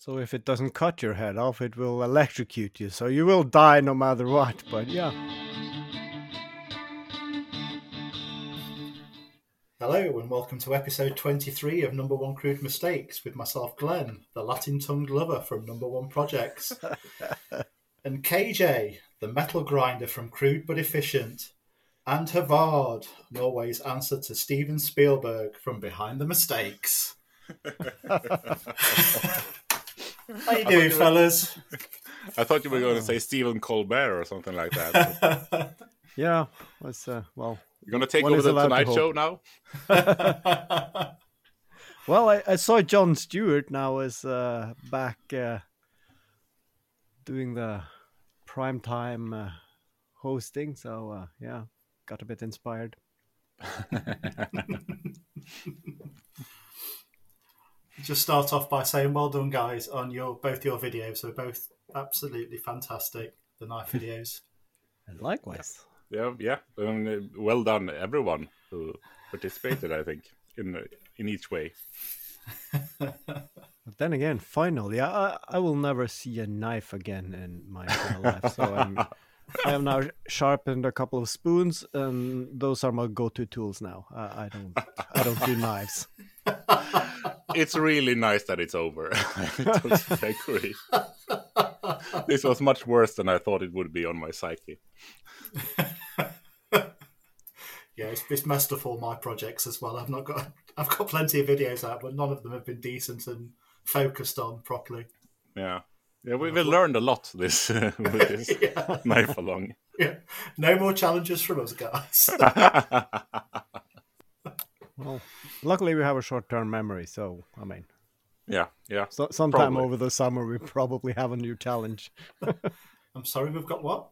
So if it doesn't cut your head off, it will electrocute you. So you will die no matter what, but yeah. Hello and welcome to episode 23 of Number One Crude Mistakes with myself, Glenn, the Latin-tongued lover from Number One Projects, and KJ, the metal grinder from Crude But Efficient, and Havard, Norway's answer to Steven Spielberg from Behind the Mistakes. How you doing, fellas? I thought you were going to say Stephen Colbert or something like that. Yeah, that's well. You're going to take over the Tonight Show now. Well, I saw John Stewart now is back doing the primetime hosting, so yeah, got a bit inspired. Just start off by saying well done, guys, on both your videos. They're both absolutely fantastic, the knife videos. And likewise. Yeah. And well done, everyone who participated, I think, in each way. But then again, finally, I will never see a knife again in my entire life. So I have now sharpened a couple of spoons, and those are my go-to tools now. I don't do knives. It's really nice that it's over. I agree. This was much worse than I thought it would be on my psyche. Yeah, it's messed up all my projects as well. I've got plenty of videos out, but none of them have been decent and focused on properly. Yeah, we've learned a lot with this knife along. Yeah, no more challenges from us, guys. Well, luckily we have a short-term memory, so I mean, yeah. So, sometime probably over the summer we probably have a new challenge. I'm sorry, we've got what?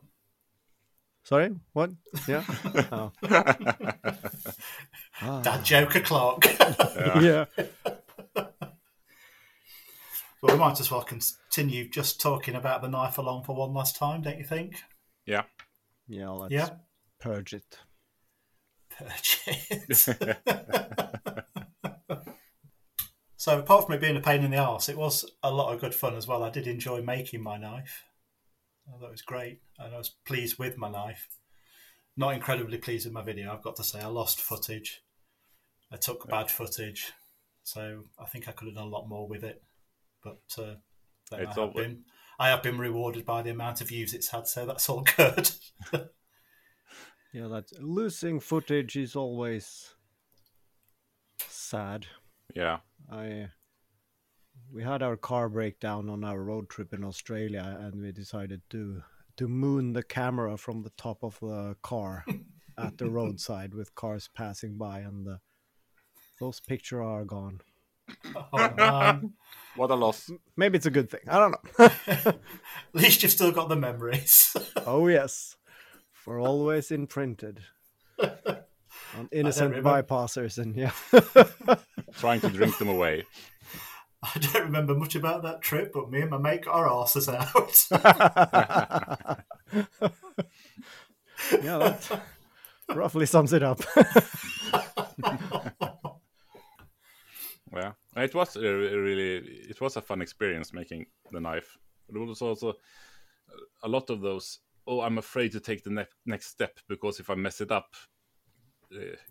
Sorry, what? Yeah. Oh. Dad joke o'clock. Yeah. Well, we might as well continue just talking about the knife along for one last time, don't you think? Yeah. Yeah. Let's purge it. So apart from it being a pain in the arse, it was a lot of good fun as well. I did enjoy making my knife. I thought it was great, and I was pleased with my knife. Not incredibly pleased with my video, I've got to say. I lost footage. I took bad footage, so I think I could have done a lot more with it. But I have been rewarded by the amount of views it's had, so that's all good. Yeah, losing footage is always sad. Yeah. We had our car breakdown on our road trip in Australia, and we decided to moon the camera from the top of the car at the roadside with cars passing by, and those pictures are gone. Oh, what a loss. Maybe it's a good thing. I don't know. At least you've still got the memories. Oh, yes. We're always imprinted on innocent bypassers and trying to drink them away. I don't remember much about that trip, but me and my mate got our arses out. Yeah, that roughly sums it up. Well, it was a fun experience making the knife. It was also a lot of those. Oh, I'm afraid to take the next step because if I mess it up,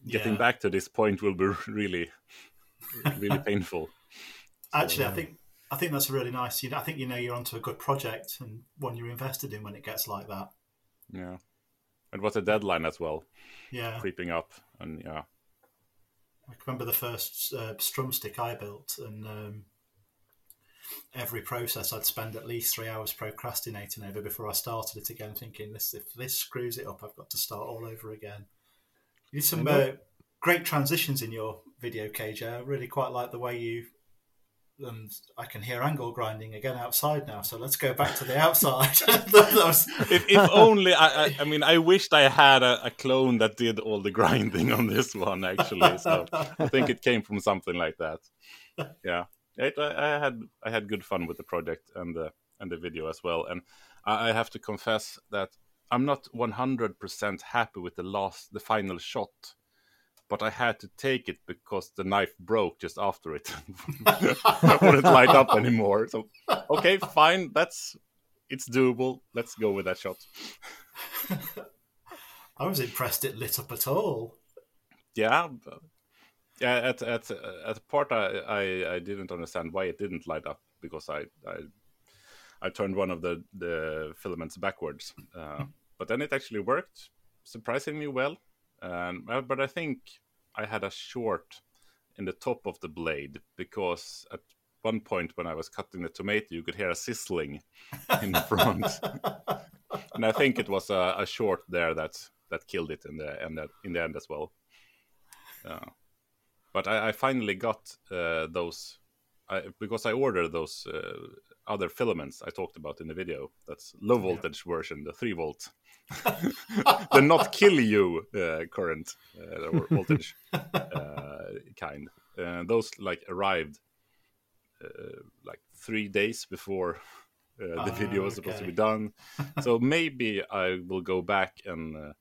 getting back to this point will be really, really painful. Actually, so, I think that's really nice. I think you're onto a good project and one you're invested in when it gets like that. Yeah, and what's a deadline as well? Yeah, creeping up and yeah. I remember the first strum stick I built, and every process I'd spend at least 3 hours procrastinating over before I started it again, thinking if this screws it up, I've got to start all over again. You did some great transitions in your video, KJ. I really quite like the way you, and I can hear angle grinding again outside now, so let's go back to the outside. If only, I mean, I wished I had a clone that did all the grinding on this one, actually. So I think it came from something like that. Yeah. I had good fun with the project and the video as well, and I have to confess that I'm not 100% happy with the final shot but I had to take it because the knife broke just after it. I wouldn't light up anymore. So, okay, fine. It's doable. Let's go with that shot. I was impressed it lit up at all. Yeah. At a part, I didn't understand why it didn't light up, because I turned one of the filaments backwards. But then it actually worked surprisingly well. But I think I had a short in the top of the blade, because at one point when I was cutting the tomato, you could hear a sizzling in the front. And I think it was a short there that killed it in the end as well. But I finally got because I ordered those other filaments I talked about in the video. That's low voltage version, the 3 volt, the not kill you current or voltage kind. Those arrived 3 days before the video was supposed to be done. So maybe I will go back and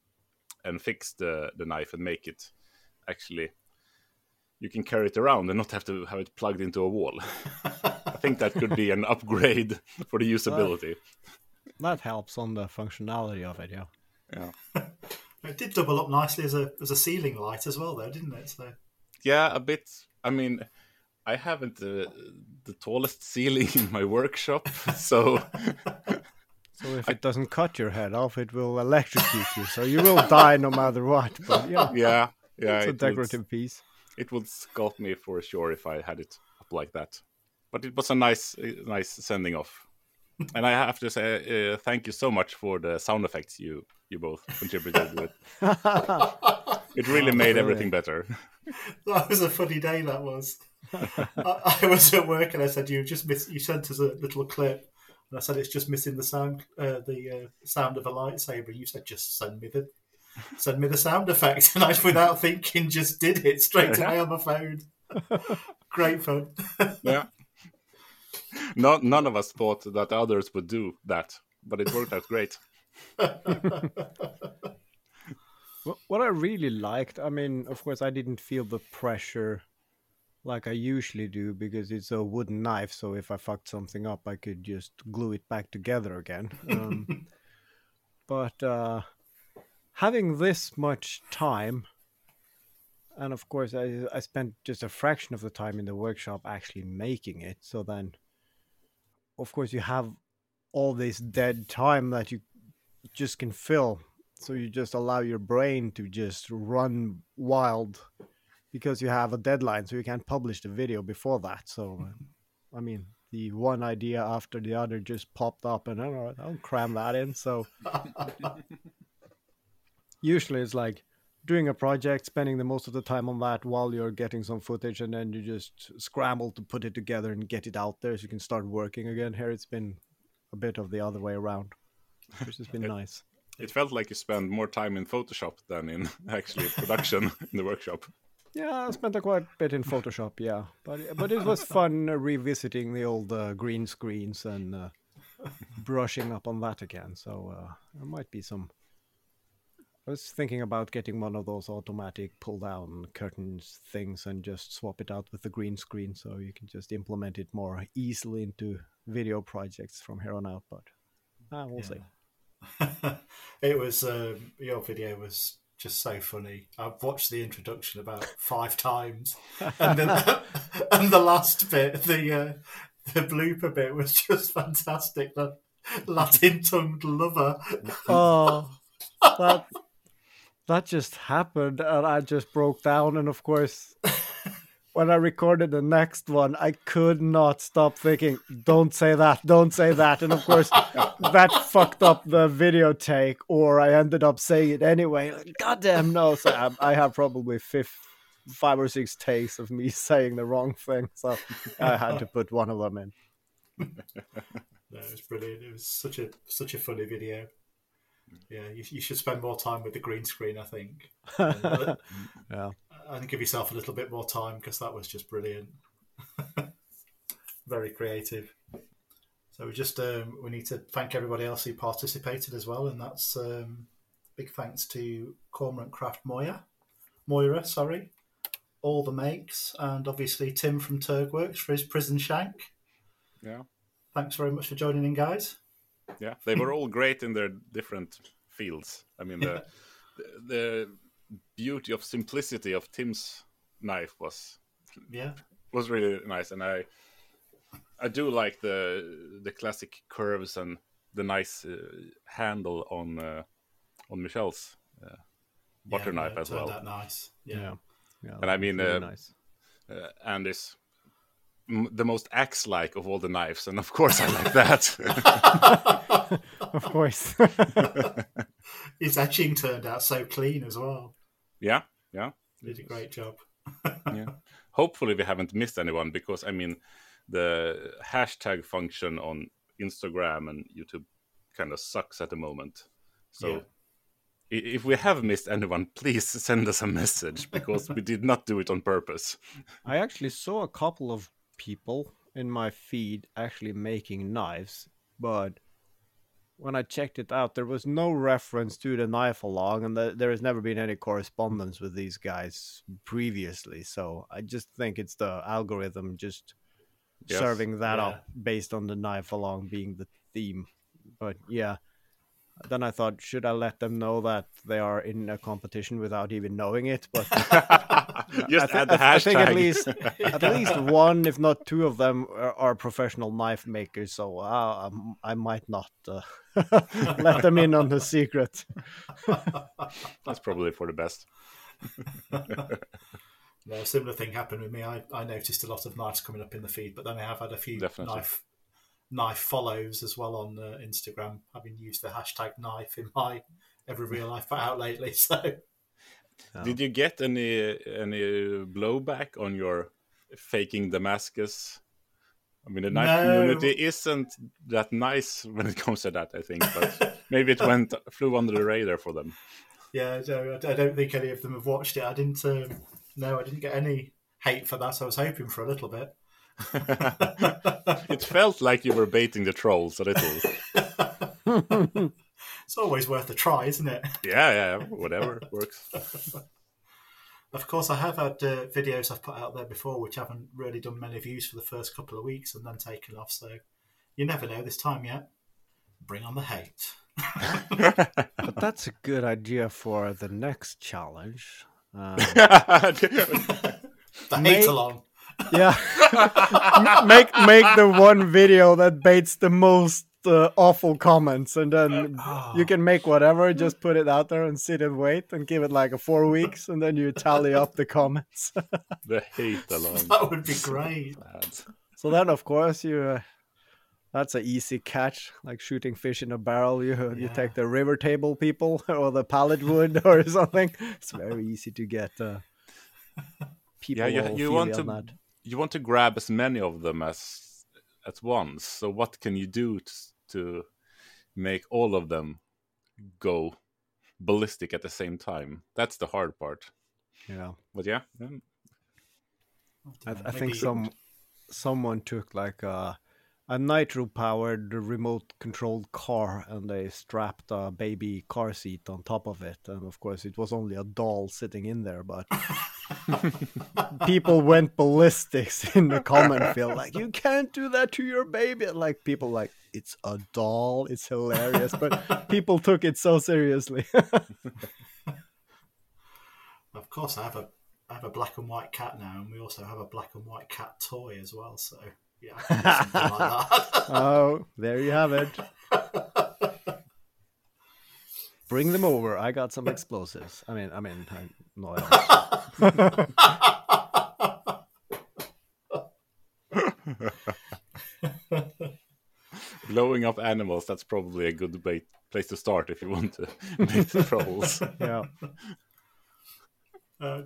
fix the knife and make it actually. You can carry it around and not have to have it plugged into a wall. I think that could be an upgrade for the usability. That helps on the functionality of it, yeah. It did double up nicely as a ceiling light as well, though, didn't it? So. Yeah, a bit. I mean, I haven't the tallest ceiling in my workshop, so... So if it doesn't cut your head off, it will electrocute you, so you will die no matter what. But yeah, it's a decorative piece. It would sculpt me for sure if I had it up like that. But it was a nice sending off. And I have to say thank you so much for the sound effects you both contributed with. It really made everything better. That was a funny day, that was. I was at work and I said, you sent us a little clip. And I said, it's just missing the sound sound of a lightsaber. You said, just send me the sound effects, and I, without thinking, just did it straight away on my phone. Great fun. Yeah. No, none of us thought that others would do that, but it worked out great. What I really liked, I mean, of course, I didn't feel the pressure like I usually do, because it's a wooden knife, so if I fucked something up, I could just glue it back together again. But... having this much time, and of course I spent just a fraction of the time in the workshop actually making it, so then of course you have all this dead time that you just can fill, so you just allow your brain to just run wild, because you have a deadline, so you can't publish the video before that. So I mean, the one idea after the other just popped up, and I'll cram that in, so... Usually it's like doing a project, spending the most of the time on that while you're getting some footage, and then you just scramble to put it together and get it out there so you can start working again. Here it's been a bit of the other way around, which has been nice. It felt like you spend more time in Photoshop than in actually production in the workshop. Yeah, I spent quite a bit in Photoshop, yeah. But it was fun revisiting the old green screens and brushing up on that again. So there might be some... I was thinking about getting one of those automatic pull-down curtains things and just swap it out with the green screen, so you can just implement it more easily into video projects from here on out, but we'll see. It was, your video was just so funny. I've watched the introduction about 5 times, and then and the last bit, the blooper bit was just fantastic. The Latin-tongued lover. Oh, That just happened, and I just broke down, and of course when I recorded the next one I could not stop thinking, don't say that, and of course that fucked up the video take, or I ended up saying it anyway. Goddamn, no. So I have probably 5 or 6 takes of me saying the wrong thing, so I had to put one of them in. No, it was brilliant. It was such a funny video. Yeah, you should spend more time with the green screen, I think. Yeah, and give yourself a little bit more time, because that was just brilliant. Very creative. So we just we need to thank everybody else who participated as well, and that's big thanks to Cormorant Craft Moira Moira, sorry, All The Makes, and obviously Tim from Turgworks for his prison shank. Yeah. Thanks very much for joining in, guys. Yeah, they were all great in their different fields. I mean, the beauty of simplicity of Tim's knife was really nice, and I do like the classic curves and the nice handle on Michelle's butter knife as well. That nice, yeah. And I mean, really nice. And it's the most axe-like of all the knives, and of course I like that. Of course, his etching turned out so clean as well. Yeah, did a great job. Yeah. Hopefully we haven't missed anyone, because I mean, the hashtag function on Instagram and YouTube kind of sucks at the moment. So if we have missed anyone, please send us a message, because we did not do it on purpose. I actually saw a couple of people in my feed actually making knives, but when I checked it out, there was no reference to the knife along, and there has never been any correspondence with these guys previously. So I just think it's the algorithm just serving that up based on the knife along being the theme. But then I thought, should I let them know that they are in a competition without even knowing it? But just add the hashtag. I think at least one, if not two of them, are professional knife makers. So I might not let them in on the secret. That's probably for the best. No, a similar thing happened with me. I noticed a lot of knives coming up in the feed, but then I have had a few knife follows as well on Instagram, having used the hashtag knife in my every real life out lately. So, did you get any blowback on your faking Damascus? I mean, the knife community isn't that nice when it comes to that, I think, but maybe it flew under the radar for them. Yeah, no, I don't think any of them have watched it. I didn't. No, I didn't get any hate for that. I was hoping for a little bit. It felt like you were baiting the trolls a little. It's always worth a try, isn't it? Yeah, whatever works. Of course, I have had videos I've put out there before which haven't really done many views for the first couple of weeks and then taken off, so you never know this time yet. Bring on the hate. But that's a good idea for the next challenge. The hate along. Yeah, make the one video that baits the most awful comments, and then you can make whatever. Just put it out there and sit and wait, and give it like 4 weeks, and then you tally up the comments. The hate alone. That would be great. So then, of course, that's an easy catch, like shooting fish in a barrel. You take the river table people or the pallet wood or something. It's very easy to get people. Yeah, you want to grab as many of them as at once. So what can you do to make all of them go ballistic at the same time? That's the hard part. Yeah, but I think someone took like a nitro-powered remote-controlled car, and they strapped a baby car seat on top of it. And of course, it was only a doll sitting in there, but people went ballistics in the comment field. Like, you can't do that to your baby. And like, people like, it's a doll. It's hilarious. But people took it so seriously. Of course, I have a black and white cat now, and we also have a black and white cat toy as well, so... Yeah, like that. Oh, there you have it. Bring them over. I got some explosives. I mean, no. Blowing up animals. That's probably a good place to start if you want to make the trolls. Yeah.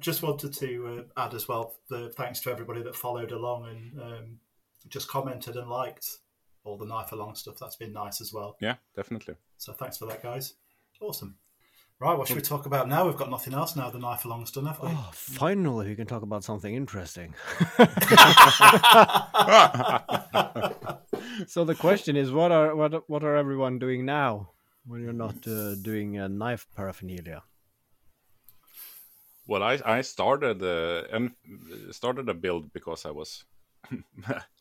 Just wanted to add as well. Thanks to everybody that followed along and. Just commented and liked all the knife along stuff. That's been nice as well. Yeah, definitely. So thanks for that, guys. Awesome. Right, what should we talk about now? We've got nothing else now. The knife along's done, haven't we? Oh, finally we can talk about something interesting. So the question is, what are everyone doing now when you're not doing knife paraphernalia? Well, I started a build because I was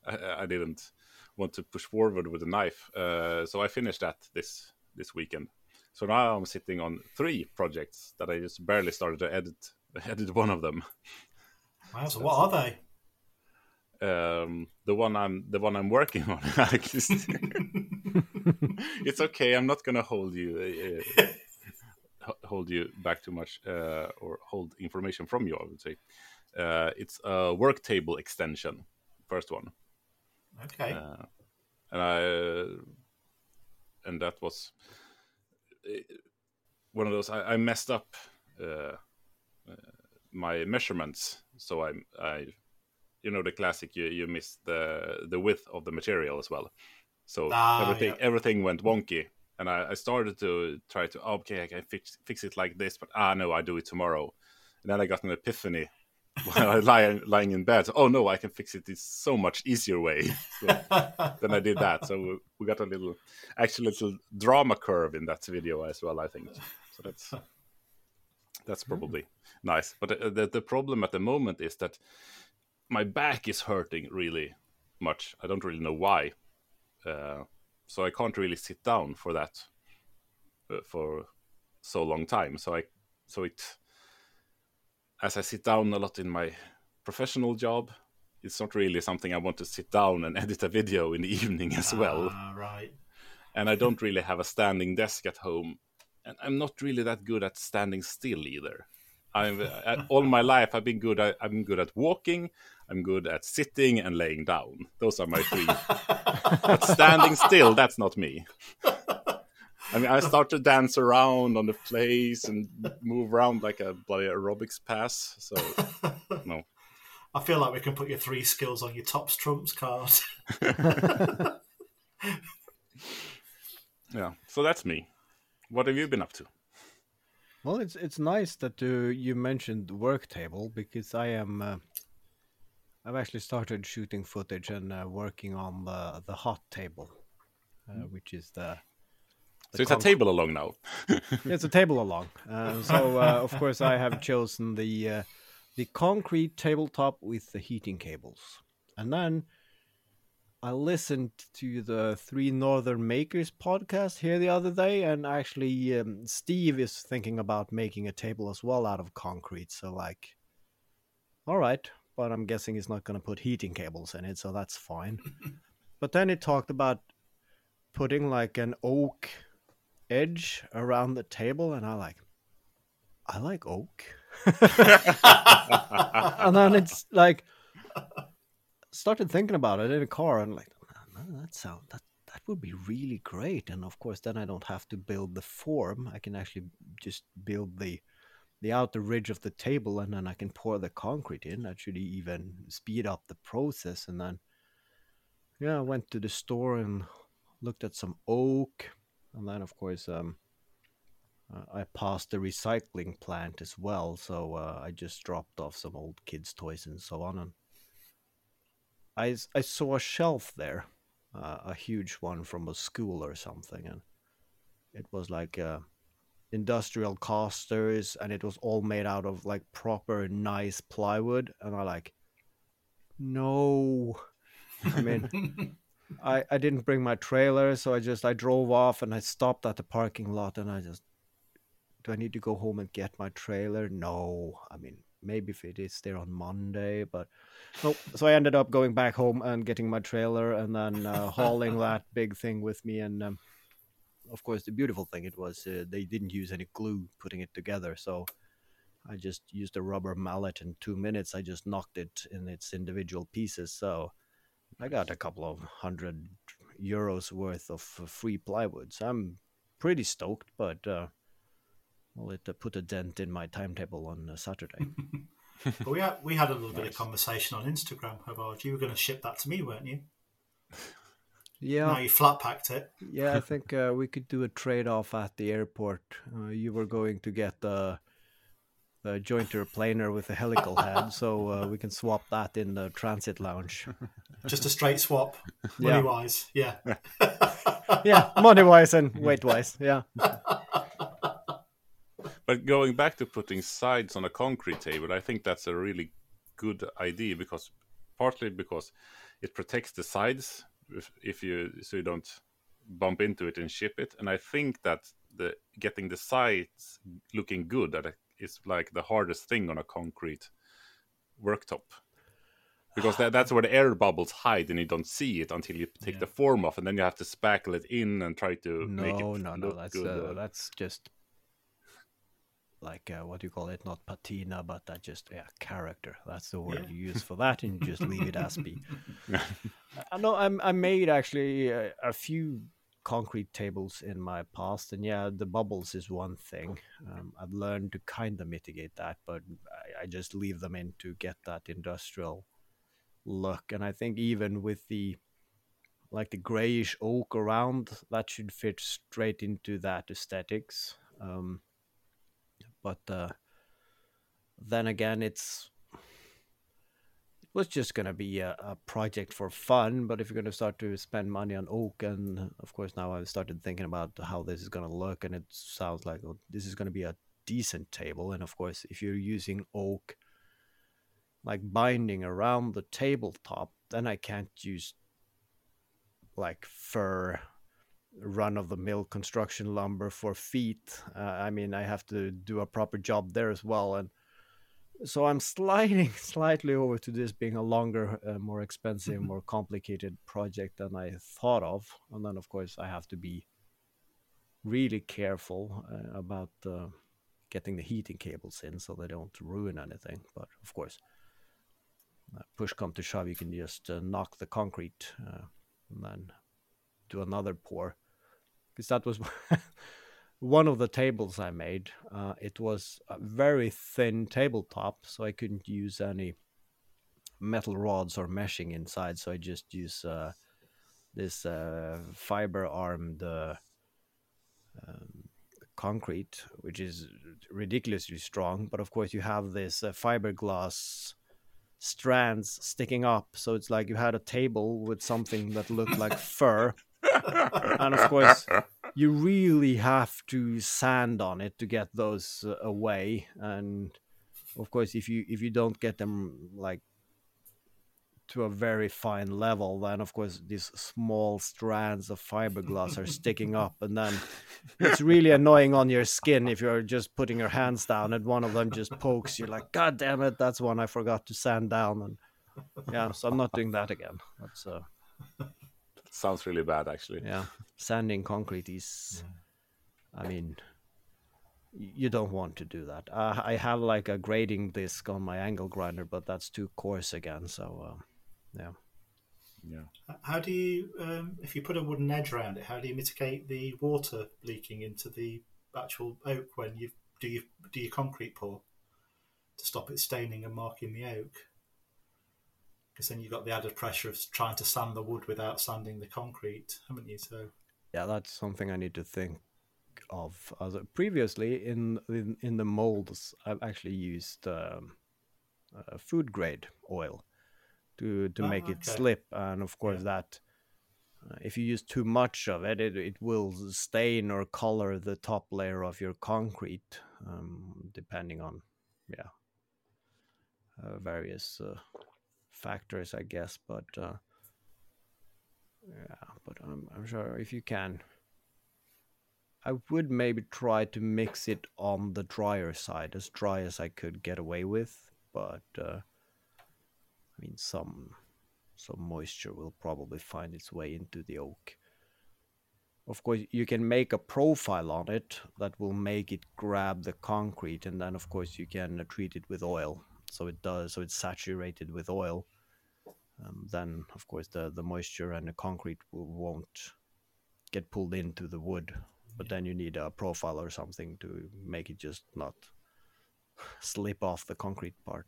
I didn't want to push forward with a knife, so I finished that this weekend. So now I'm sitting on 3 projects that I just barely started to edit one of them. Wow! So what are they? The one I'm working on. It's okay. I'm not gonna hold you back too much, or hold information from you. I would say it's a work table extension. First one. Okay. And that was one of those. I messed up my measurements, so I. You know the classic, you miss the width of the material as well. So everything went wonky. And I started to try to, I can fix it like this, but no, I do it tomorrow. And then I got an epiphany while I was lying in bed. So, no, I can fix it this so much easier way. So, then I did that. So we got a little drama curve in that video as well, I think. So that's probably nice. But the problem at the moment is that my back is hurting really much. I don't really know why. So I can't really sit down for that for so long time. As I sit down a lot in my professional job, it's not really something I want to sit down and edit a video in the evening as well. Right. And I don't really have a standing desk at home. And I'm not really that good at standing still either. All my life I've been good. I'm good at walking. I'm good at sitting and laying down. Those are my 3. But standing still, that's not me. I mean, I start to dance around on the place and move around like a bloody aerobics pass. So, no. I feel like we can put your 3 skills on your Topps Trumps card. Yeah. So that's me. What have you been up to? Well, it's nice that you mentioned work table, because I've actually started shooting footage and working on the hot table, which is the so it's a table along now. It's a table along. So of course I have chosen the concrete tabletop with the heating cables, and then I listened to the Three Northern Makers podcast here the other day, and actually Steve is thinking about making a table as well out of concrete. So all right, but I'm guessing he's not going to put heating cables in it, so that's fine. But then he talked about putting an oak edge around the table, and I like oak. And then it's started thinking about it in a car, and no, that would be really great. And of course, then I don't have to build the form. I can actually just build the outer ridge of the table, and then I can pour the concrete in. That should even speed up the process. And then, I went to the store and looked at some oak, and then of course, I passed the recycling plant as well. So I just dropped off some old kids' toys and so on, and I saw a shelf there, a huge one from a school or something, and it was industrial casters, and it was all made out of proper nice plywood, and no. I mean, I didn't bring my trailer, so I drove off, and I stopped at the parking lot, and do I need to go home and get my trailer? No, I mean, maybe if it is there on Monday, but no. So I ended up going back home and getting my trailer, and then hauling that big thing with me. And of course, the beautiful thing it was, they didn't use any glue putting it together. So I just used a rubber mallet. In 2 minutes, I just knocked it in its individual pieces. So I got a couple of €100 worth of free plywood. So I'm pretty stoked, but... it put a dent in my timetable on Saturday. But we had a little bit of conversation on Instagram, Havard. You were going to ship that to me, weren't you? Yeah. Now you flat packed it. Yeah, I think we could do a trade-off at the airport. You were going to get the jointer planer with a helical head, so we can swap that in the transit lounge. Just a straight swap, money-wise. Yeah. Yeah, money-wise and weight-wise, yeah. But going back to putting sides on a concrete table, I think that's a really good idea, because partly because it protects the sides if you don't bump into it and chip it. And I think that the getting the sides looking good, that is like the hardest thing on a concrete worktop, because that's where the air bubbles hide and you don't see it until you take the form off, and then you have to spackle it in and try to make it look that's good. That's just like what do you call it? Not patina, but that just character. That's the word you use for that, and you just leave it as be. I know I made actually a few concrete tables in my past, and the bubbles is one thing. I've learned to kind of mitigate that, but I just leave them in to get that industrial look. And I think even with the grayish oak around, that should fit straight into that aesthetics. But then again, it was just going to be a project for fun. But if you're going to start to spend money on oak, and of course now I've started thinking about how this is going to look, and it sounds like this is going to be a decent table. And of course, if you're using oak, like binding around the tabletop, then I can't use like fir run-of-the-mill construction lumber for feet. I mean, I have to do a proper job there as well. And so I'm sliding slightly over to this being a longer, more expensive, more complicated project than I thought of. And then, of course, I have to be really careful about getting the heating cables in so they don't ruin anything. But, of course, push come to shove, you can just knock the concrete and then do another pour, because that was one of the tables I made. It was a very thin tabletop, so I couldn't use any metal rods or meshing inside, so I just use this fiber armed concrete, which is ridiculously strong. But of course you have this fiberglass strands sticking up, so it's like you had a table with something that looked like fur. And of course, you really have to sand on it to get those away. And of course, if you don't get them like to a very fine level, then of course these small strands of fiberglass are sticking up, and then it's really annoying on your skin if you're just putting your hands down and one of them just pokes. You're like, God damn it, that's one I forgot to sand down. And so I'm not doing that again. That's sounds really bad, actually. Yeah, sanding concrete is... I mean, you don't want to do that. I have like a grading disc on my angle grinder, but that's too coarse again, so yeah. How do you, if you put a wooden edge around it, how do you mitigate the water leaking into the actual oak when you do your concrete pour to stop it staining and marking the oak? Because then you've got the added pressure of trying to sand the wood without sanding the concrete, haven't you? So yeah, that's something I need to think of. Previously, in the molds, I've actually used food grade oil to make it slip. And of course, that if you use too much of it, it will stain or color the top layer of your concrete, depending on various factors, I guess, but I'm sure if you can, I would maybe try to mix it on the drier side, as dry as I could get away with, but I mean some moisture will probably find its way into the oak. Of course, you can make a profile on it that will make it grab the concrete, and then of course you can treat it with oil. So it's saturated with oil. Then, of course, the moisture and the concrete won't get pulled into the wood. But then you need a profile or something to make it just not slip off the concrete part.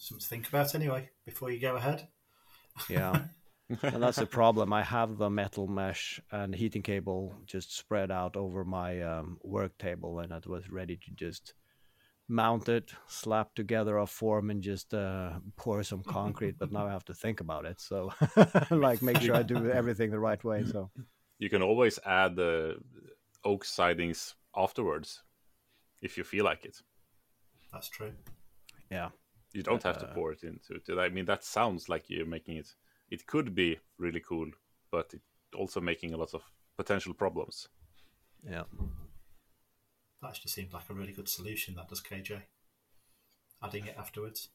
Something to think about anyway before you go ahead. Yeah. And that's the problem. I have the metal mesh and heating cable just spread out over my work table, and it was ready to just mount it, slap together a form, and just pour some concrete. But now I have to think about it, so make sure I do everything the right way. So you can always add oak sidings afterwards if you feel like it. That's true. Yeah. You don't have to pour it into it. I mean, that sounds like you're making it. It could be really cool, but it also making a lot of potential problems. Yeah. That actually seemed like a really good solution, that does, KJ. Adding it afterwards.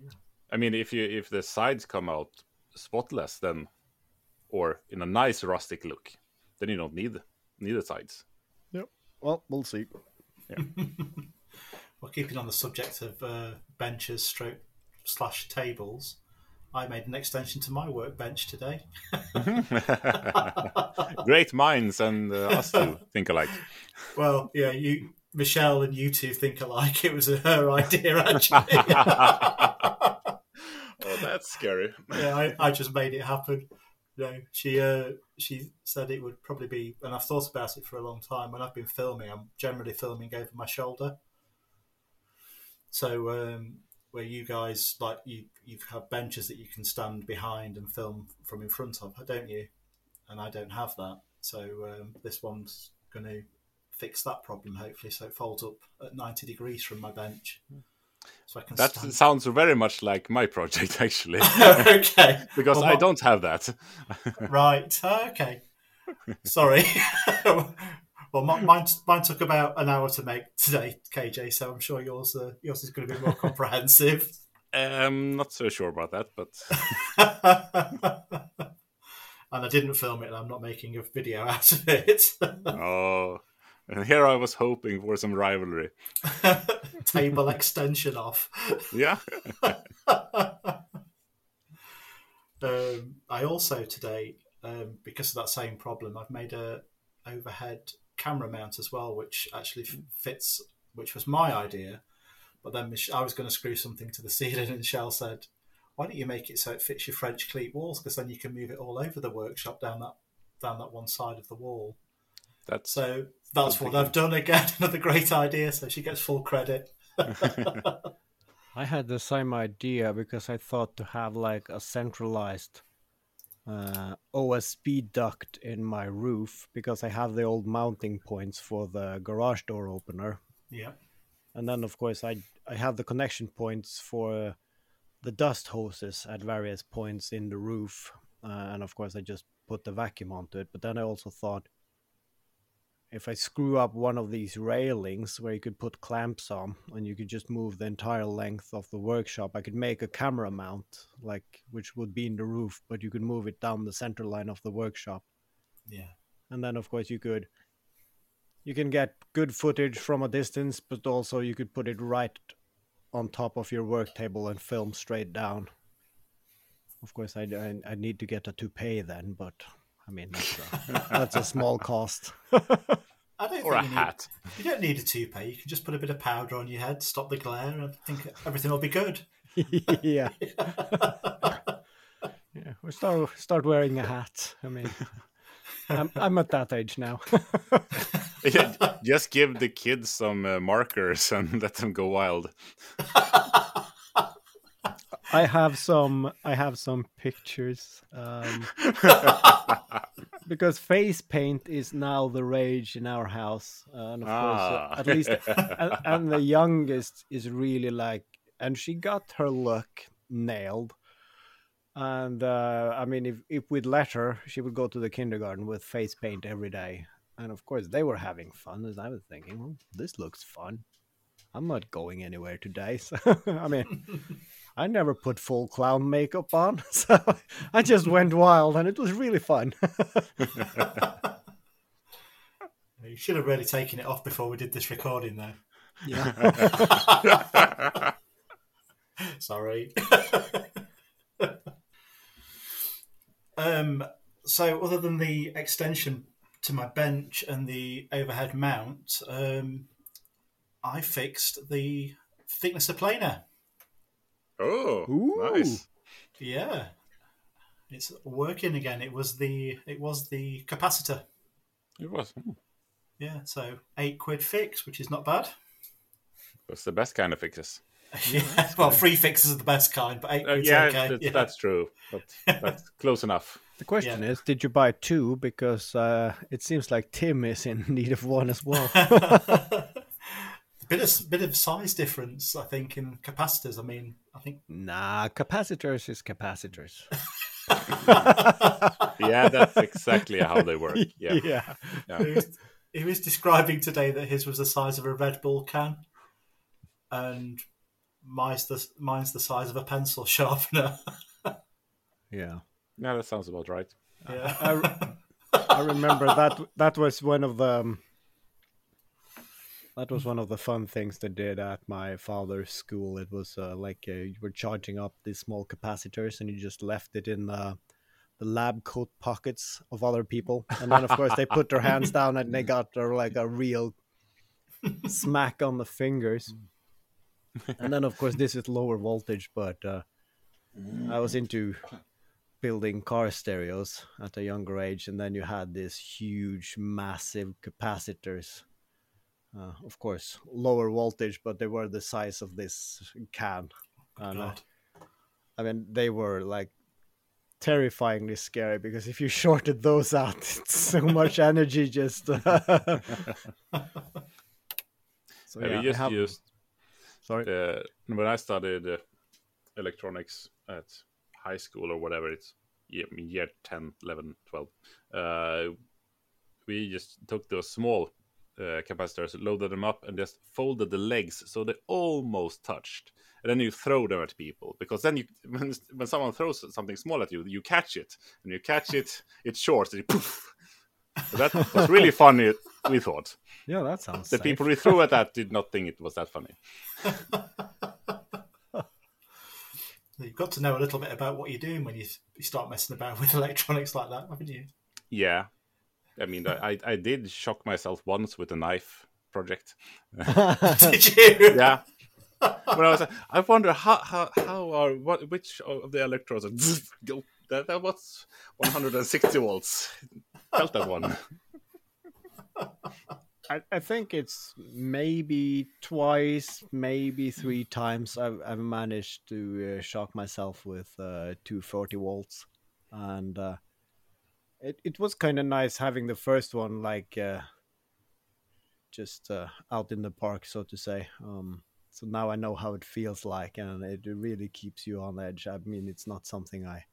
Yeah. I mean, if the sides come out spotless, then, or in a nice rustic look, then you don't need the sides. Yep. Well, we'll see. Yeah. Well, keeping on the subject of benches / tables, I made an extension to my workbench today. Great minds and us two think alike. Well, yeah, you, Michelle, and you two think alike. It was her idea, actually. Oh, that's scary. Yeah, I just made it happen. You know, she said it would probably be, and I've thought about it for a long time. When I've been filming, I'm generally filming over my shoulder. So where you guys, like, you have benches that you can stand behind and film from in front of, don't you? And I don't have that. So this one's going to fix that problem, hopefully. So it folds up at 90 degrees from my bench. So I can stand. Sounds very much like my project, actually. Okay. Because I don't have that. Right. Okay. Sorry. Well, mine took about an hour to make today, KJ, so I'm sure yours is going to be more comprehensive. I'm not so sure about that, but... And I didn't film it, and I'm not making a video out of it. Oh, and here I was hoping for some rivalry. Table extension off. Yeah. I also today, because of that same problem, I've made a overhead camera mount as well, which actually fits, which was my idea, but then I was going to screw something to the ceiling, and Michelle said, why don't you make it so it fits your French cleat walls, because then you can move it all over the workshop down that one side of the wall. That's what I've done again. Another great idea, so she gets full credit. I had the same idea, because I thought to have like a centralized OSB duct in my roof, because I have the old mounting points for the garage door opener. Yeah. And then, of course, I have the connection points for the dust hoses at various points in the roof. And, of course, I just put the vacuum onto it. But then I also thought, if I screw up one of these railings where you could put clamps on and you could just move the entire length of the workshop, I could make a camera mount, like, which would be in the roof, but you could move it down the center line of the workshop. Yeah. And then, of course, you can get good footage from a distance, but also you could put it right on top of your work table and film straight down. Of course, I need to get a toupee then, but... I mean, that's a small cost. Or a hat. You don't need a toupee. You can just put a bit of powder on your head, stop the glare, and I think everything will be good. Yeah. Yeah. Or start wearing a hat. I mean, I'm at that age now. Yeah, just give the kids some markers and let them go wild. I have some pictures because face paint is now the rage in our house, and of course, at least, and the youngest is really like, and she got her look nailed. And I mean, if we'd let her, she would go to the kindergarten with face paint every day, and of course, they were having fun. As I was thinking, well, this looks fun. I'm not going anywhere today. So, I mean, I never put full clown makeup on, so I just went wild, and it was really fun. You should have really taken it off before we did this recording, though. Yeah. Sorry. So, other than the extension to my bench and the overhead mount, I fixed the thickness of planer. Oh, ooh, nice! Yeah, it's working again. It was the capacitor. It was. Ooh. Yeah, so £8 fix, which is not bad. That's the best kind of fixes. Yeah, well, free fixes are the best kind, but it's okay. That's true. That's close enough. The question is, did you buy two? Because it seems like Tim is in need of one as well. Bit of size difference, I think, in capacitors. I mean, I think... Nah, capacitors is capacitors. Yeah, that's exactly how they work. Yeah. He was describing today that his was the size of a Red Bull can, and mine's the size of a pencil sharpener. Yeah. Yeah, that sounds about right. Yeah. I remember that was one of the... That was one of the fun things they did at my father's school. It was you were charging up these small capacitors and you just left it in the lab coat pockets of other people. And then, of course, they put their hands down and they got a real smack on the fingers. And then, of course, this is lower voltage, but I was into building car stereos at a younger age. And then you had these huge, massive capacitors. Of course, lower voltage, but they were the size of this can. And, I mean, they were terrifyingly scary, because if you shorted those out, it's so much energy just... Sorry. When I studied electronics at high school or whatever, it's year 10, 11, 12, we just took those small... capacitors, loaded them up and just folded the legs so they almost touched, and then you throw them at people, because then when someone throws something small at you, you catch it, and it shorts, and you poof. So that was really funny, we thought. Yeah, that sounds the safe. People we threw at that did not think it was that funny. You've got to know a little bit about what you're doing when you start messing about with electronics like that, haven't you? Yeah, I mean, I did shock myself once with a knife project. Did you? Yeah. When I wonder which of the electrodes are... That was 160 volts. Felt that one. I think it's maybe twice, maybe three times I've managed to shock myself with 240 volts. And... It was kind of nice having the first one, just out in the park, so to say. So now I know how it feels like, and it really keeps you on edge. I mean, it's not something I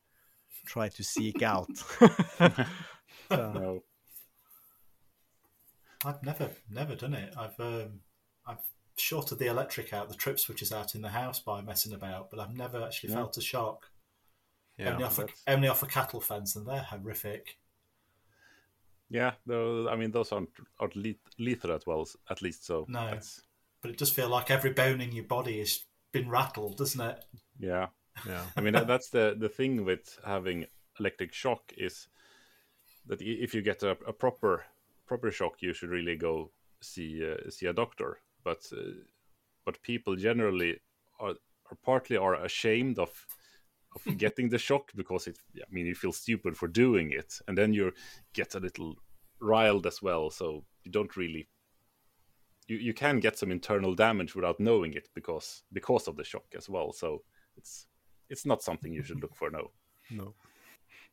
try to seek out. No. I've never done it. I've shorted the electric out, the trip switches out in the house by messing about, but I've never actually felt a shock. Yeah, only off a cattle fence, and they're horrific. Yeah, I mean, those aren't lethal at least. So no, but it does feel like every bone in your body has been rattled, doesn't it? Yeah, yeah. I mean, that's the thing with having electric shock, is that if you get a proper shock, you should really go see a doctor. But people generally are partly ashamed of getting the shock, because you feel stupid for doing it, and then you get a little riled as well, so you don't really... You can get some internal damage without knowing it because of the shock as well, so it's not something you should look for, no. No.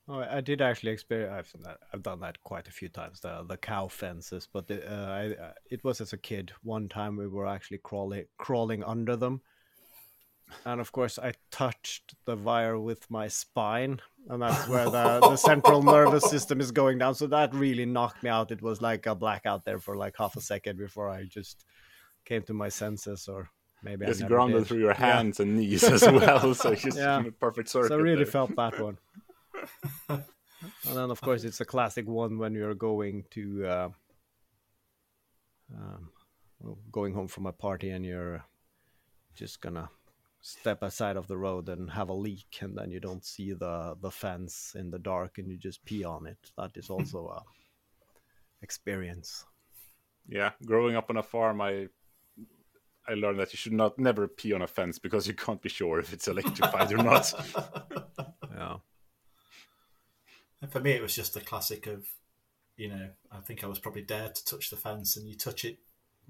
Oh, I did actually experience... I've done that quite a few times, the cow fences, but it was as a kid. One time we were actually crawling under them, and of course, I touched the wire with my spine, and that's where the central nervous system is going down. So that really knocked me out. It was like a blackout there for half a second before I just came to my senses, or maybe just grounded through your hands and knees as well. So just a perfect circuit. So I really felt that one. And then, of course, it's a classic one when you're going to going home from a party, and you're just gonna step aside of the road and have a leak, and then you don't see the fence in the dark, and you just pee on it. That is also a experience. Yeah, growing up on a farm, I learned that you should never pee on a fence, because you can't be sure if it's electrified or not. Yeah. And for me, it was just the classic of, I think I was probably dared to touch the fence, and you touch it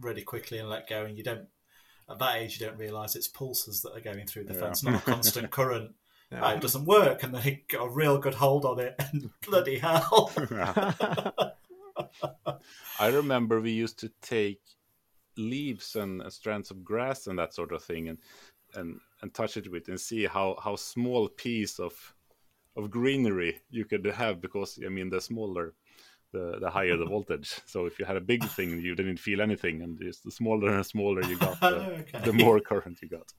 really quickly and let go, and you don't At that age, you don't realise it's pulses that are going through the fence, not a constant current. It doesn't work, and they got a real good hold on it, and bloody hell. I remember we used to take leaves and strands of grass and that sort of thing and touch it with and see how small piece of greenery you could have, because, I mean, the smaller, the higher the voltage. So if you had a big thing, you didn't feel anything, and just the smaller and smaller you got, the more current you got.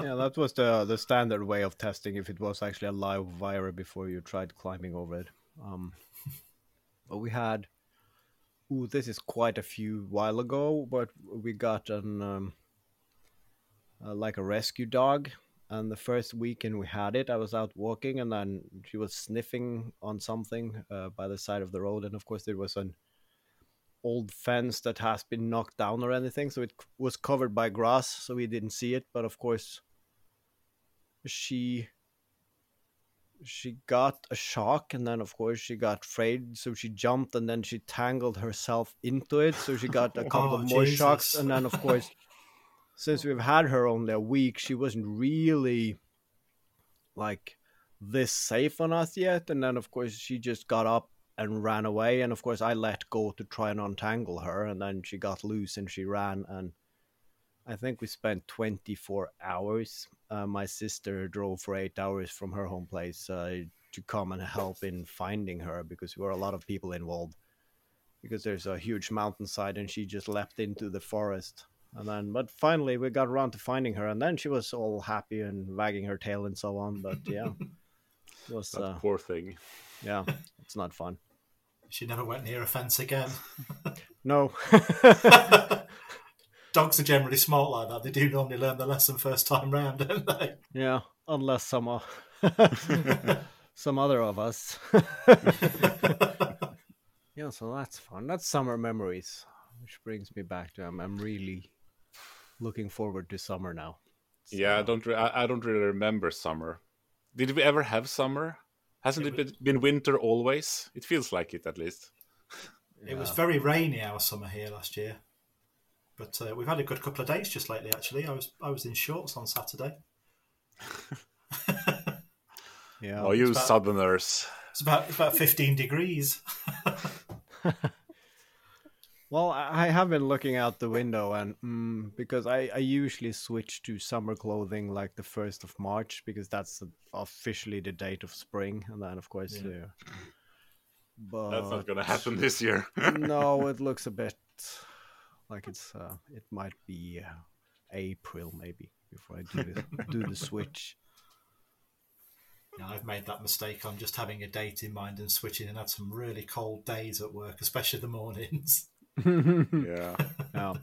Yeah, that was the standard way of testing if it was actually a live wire before you tried climbing over it. But we had... Ooh, this is quite a few while ago, but we got an like a rescue dog, and the first weekend we had it, I was out walking, and then she was sniffing on something by the side of the road, and of course there was an old fence that has been knocked down or anything, so it was covered by grass, so we didn't see it, but of course she got a shock, and then of course she got afraid, so she jumped, and then she tangled herself into it, so she got a couple of more shocks, and then of course since we've had her only a week, she wasn't really like this safe on us yet, and then of course she just got up and ran away, and of course I let go to try and untangle her, and then she got loose and she ran, and I think we spent 24 hours. My sister drove for 8 hours from her home place to come and help in finding her, because there were a lot of people involved, because there's a huge mountainside, and she just leapt into the forest. And then, but finally we got around to finding her, and then she was all happy and wagging her tail and so on. But yeah, it was that poor thing. Yeah, it's not fun. She never went near a fence again. No. Dogs are generally smart like that. They do normally learn the lesson first time round, don't they? Yeah, unless some other of us. Yeah, so that's fun. That's summer memories, which brings me back to I'm really looking forward to summer now. So. Yeah, I don't really remember summer. Did we ever have summer? Hasn't it been winter always? It feels like it, at least. Yeah. It was very rainy our summer here last year. But we've had a good couple of days just lately, actually. I was in shorts on Saturday. Yeah. Oh, you southerners. It's about 15 degrees. Well, I have been looking out the window, and because I usually switch to summer clothing like the 1st of March, because that's officially the date of spring. And then, of course... Yeah. But that's not going to happen this year. No, it looks a bit... Like it might be April maybe before I do the switch. Now, I've made that mistake on just having a date in mind and switching, and had some really cold days at work, especially the mornings. Yeah. Yeah.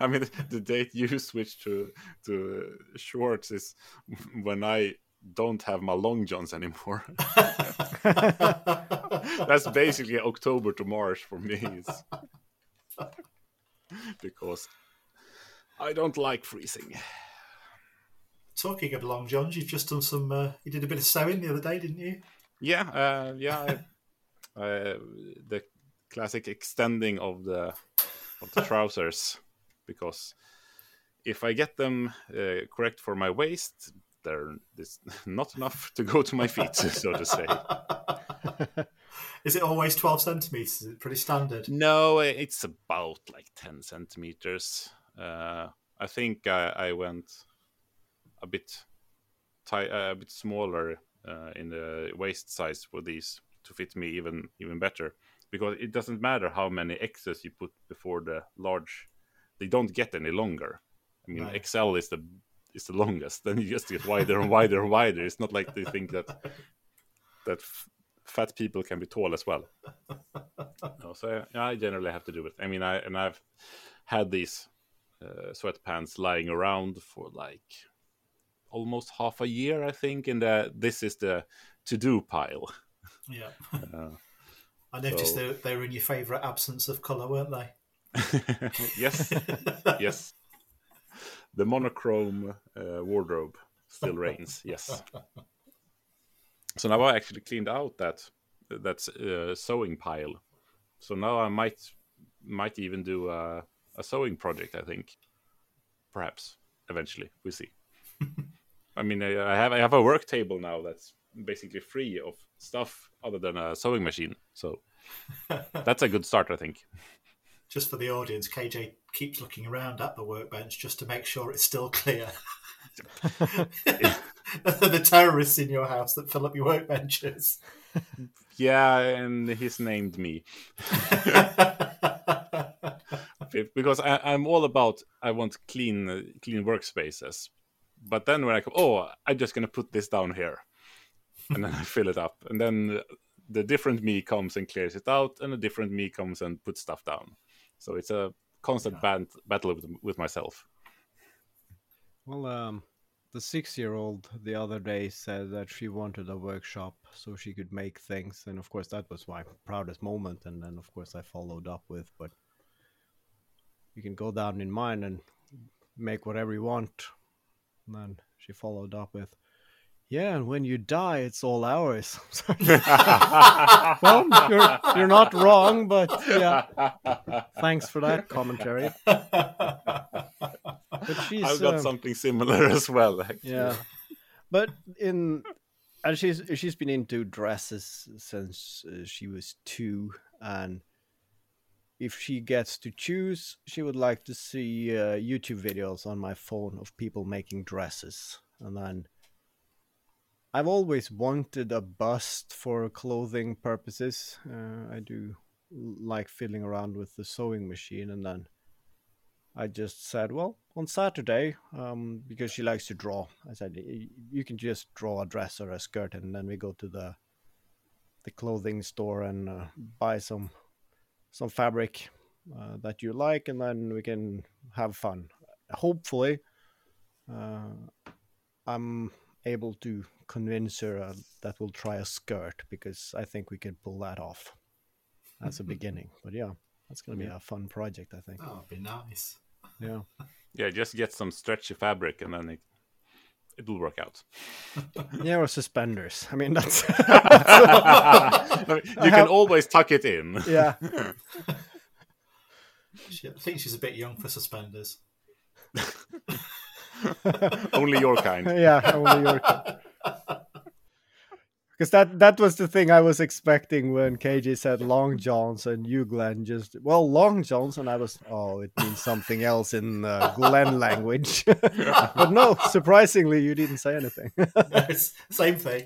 I mean, the date you switched to shorts is when I don't have my long johns anymore. That's basically October to March for me. It's... Because I don't like freezing. Talking of long johns, you've just done some... you did a bit of sewing the other day, didn't you? Yeah, the classic extending of the trousers, because if I get them correct for my waist, there's not enough to go to my feet, so to say. Is it always 12 centimeters? Is it pretty standard? No, it's about like 10 centimeters. I think I went a bit smaller in the waist size for these to fit me even better, because it doesn't matter how many X's you put before the large, they don't get any longer. I mean, right. XL is the longest. Then you just get wider and wider and wider. It's not like they think that fat people can be tall as well. No, so I generally have to do it. I mean, I've had these sweatpants lying around for like almost half a year, I think, and this is the to-do pile. Yeah. I noticed they were in your favourite absence of colour, weren't they? Yes. Yes. The monochrome wardrobe still reigns, yes. So now I actually cleaned out that sewing pile. So now I might even do a sewing project, I think. Perhaps eventually, we'll see. I mean, I have a work table now that's basically free of stuff other than a sewing machine. So that's a good start, I think. Just for the audience, KJ keeps looking around at the workbench just to make sure it's still clear. The terrorists in your house that fill up your workbenches. Yeah, and he's named me. Because I'm all about, I want clean workspaces. But then when I come, I'm just going to put this down here. And then I fill it up. And then the different me comes and clears it out. And a different me comes and puts stuff down. So it's a constant battle with myself. Well, the 6-year-old the other day said that she wanted a workshop so she could make things. And, of course, that was my proudest moment. And then, of course, I followed up with, but you can go down in mine and make whatever you want. And then she followed up with, yeah, and when you die, it's all ours. Well, you're not wrong, but yeah. Thanks for that commentary. But I've got something similar as well, actually. Yeah, but and she's been into dresses since she was 2, and if she gets to choose, she would like to see YouTube videos on my phone of people making dresses, and then. I've always wanted a bust for clothing purposes. I do like fiddling around with the sewing machine. And then I just said, well, on Saturday, because she likes to draw, I said, you can just draw a dress or a skirt. And then we go to the clothing store and buy some fabric that you like. And then we can have fun. Hopefully, I'm able to convince her that we'll try a skirt, because I think we can pull that off as a beginning. But yeah, that's going to be a fun project, I think. Oh, it'd be nice. Yeah. Yeah, just get some stretchy fabric and then it'll work out. Yeah, or suspenders. I mean, that's... you can always tuck it in. Yeah. I think she's a bit young for suspenders. Only your kind. Yeah, only your kind. Because that was the thing I was expecting when KJ said long johns, and you, Glenn, long johns, and I was, it means something else in Glenn language. But no, surprisingly, you didn't say anything. Same thing.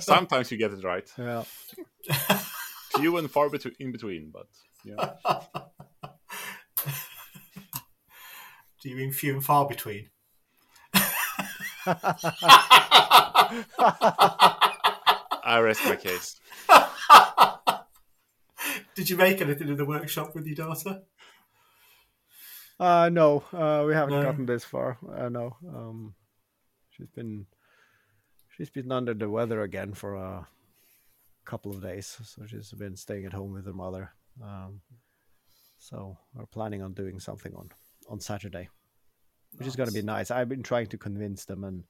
Sometimes you get it right. Yeah. Few and far in between, but yeah. Do you mean few and far between? I rest my case. Did you make anything in the workshop with your daughter? No, we haven't gotten this far. No, she's been under the weather again for a couple of days, so she's been staying at home with her mother. So we're planning on doing something on Saturday. Which is going to be nice. I've been trying to convince them, and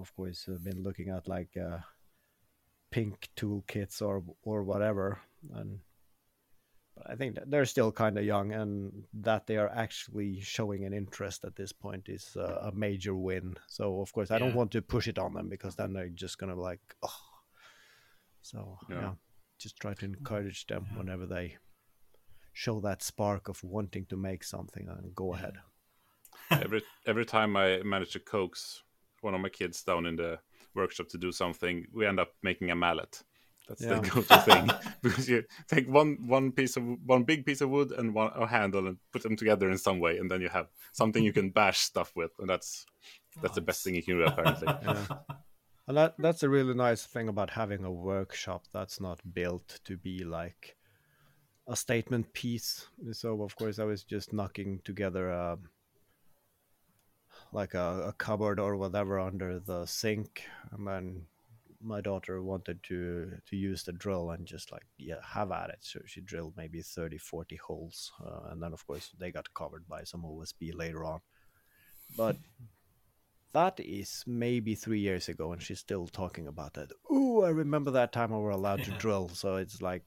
of course, I've been looking at pink toolkits or whatever. But I think that they're still kind of young, and that they are actually showing an interest at this point is a major win. So, of course, I don't want to push it on them, because then they're just going to . So, yeah, just try to encourage them whenever they show that spark of wanting to make something, and go ahead. Every time I manage to coax one of my kids down in the workshop to do something, we end up making a mallet. That's the go-to thing. Because you take one big piece of wood and a handle and put them together in some way, and then you have something you can bash stuff with, and that's the best thing you can do, apparently. Yeah. And that's a really nice thing about having a workshop that's not built to be like a statement piece. So, of course, I was just knocking together a cupboard or whatever under the sink. And then my daughter wanted to use the drill and just have at it. So she drilled maybe 30, 40 holes. And then, of course, they got covered by some OSB later on. But that is maybe 3 years ago, and she's still talking about that. I remember that time I were allowed to drill. So it's like,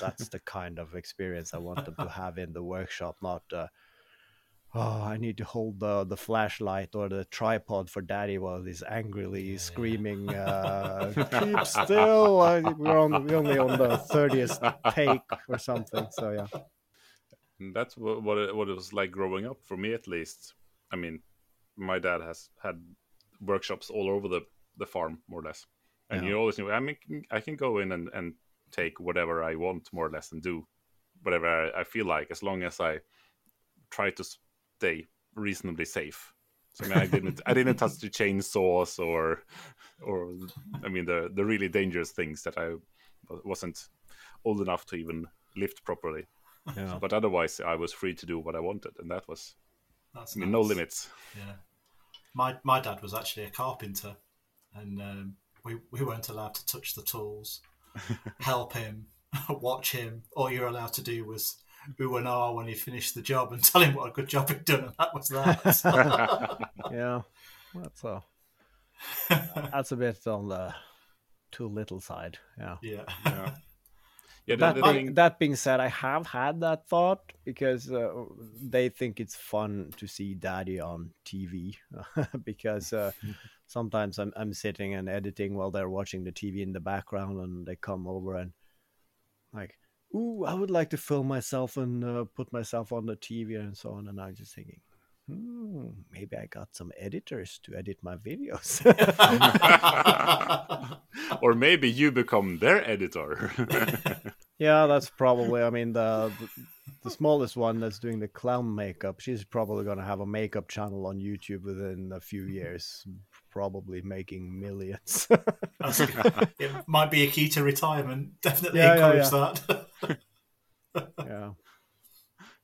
that's the kind of experience I want them to have in the workshop, not oh, I need to hold the flashlight or the tripod for daddy while he's angrily screaming, keep still. We're only on the 30th take or something. So, yeah. And that's what it was like growing up, for me at least. I mean, my dad has had workshops all over the farm, more or less. And you always knew, I mean, I can go in and take whatever I want, more or less, and do whatever I feel like, as long as I try to stay reasonably safe. So I mean, I didn't touch the chainsaws or I mean the really dangerous things that I wasn't old enough to even lift properly. Yeah. But otherwise, I was free to do what I wanted, and that was That's no limits. Yeah, my dad was actually a carpenter, and we weren't allowed to touch the tools, help him, watch him. All you're allowed to do was ooh and ah when he finished the job and tell him what a good job he'd done, and that was that. Yeah, that's a bit on the too little side. Yeah. That being said, I have had that thought because they think it's fun to see daddy on TV because sometimes I'm sitting and editing while they're watching the TV in the background, and they come over and like, ooh, I would like to film myself and put myself on the TV and so on. And I'm just thinking, maybe I got some editors to edit my videos. Or maybe you become their editor. Yeah, that's probably, I mean, the smallest one that's doing the clown makeup, she's probably going to have a makeup channel on YouTube within a few years, probably making millions. It might be a key to retirement. Definitely encourage that. Yeah.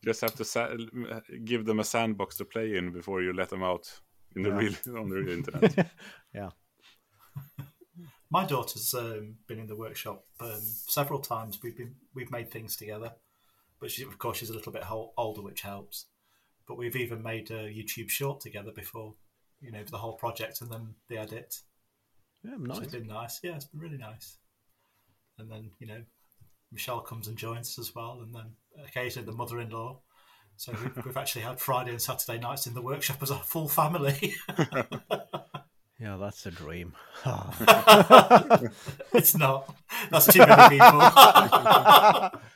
Just have to give them a sandbox to play in before you let them out in the on the real internet. Yeah. My daughter's been in the workshop several times. We've made things together, but she's a little bit older, which helps. But we've even made a YouTube short together before, you know, the whole project and then the edit. Yeah, nice. It's been nice. Yeah, it's been really nice. And then, you know, Michelle comes and joins us as well, and then occasionally the mother-in-law. So we've actually had Friday and Saturday nights in the workshop as a full family. Yeah, that's a dream. It's not. That's too many people.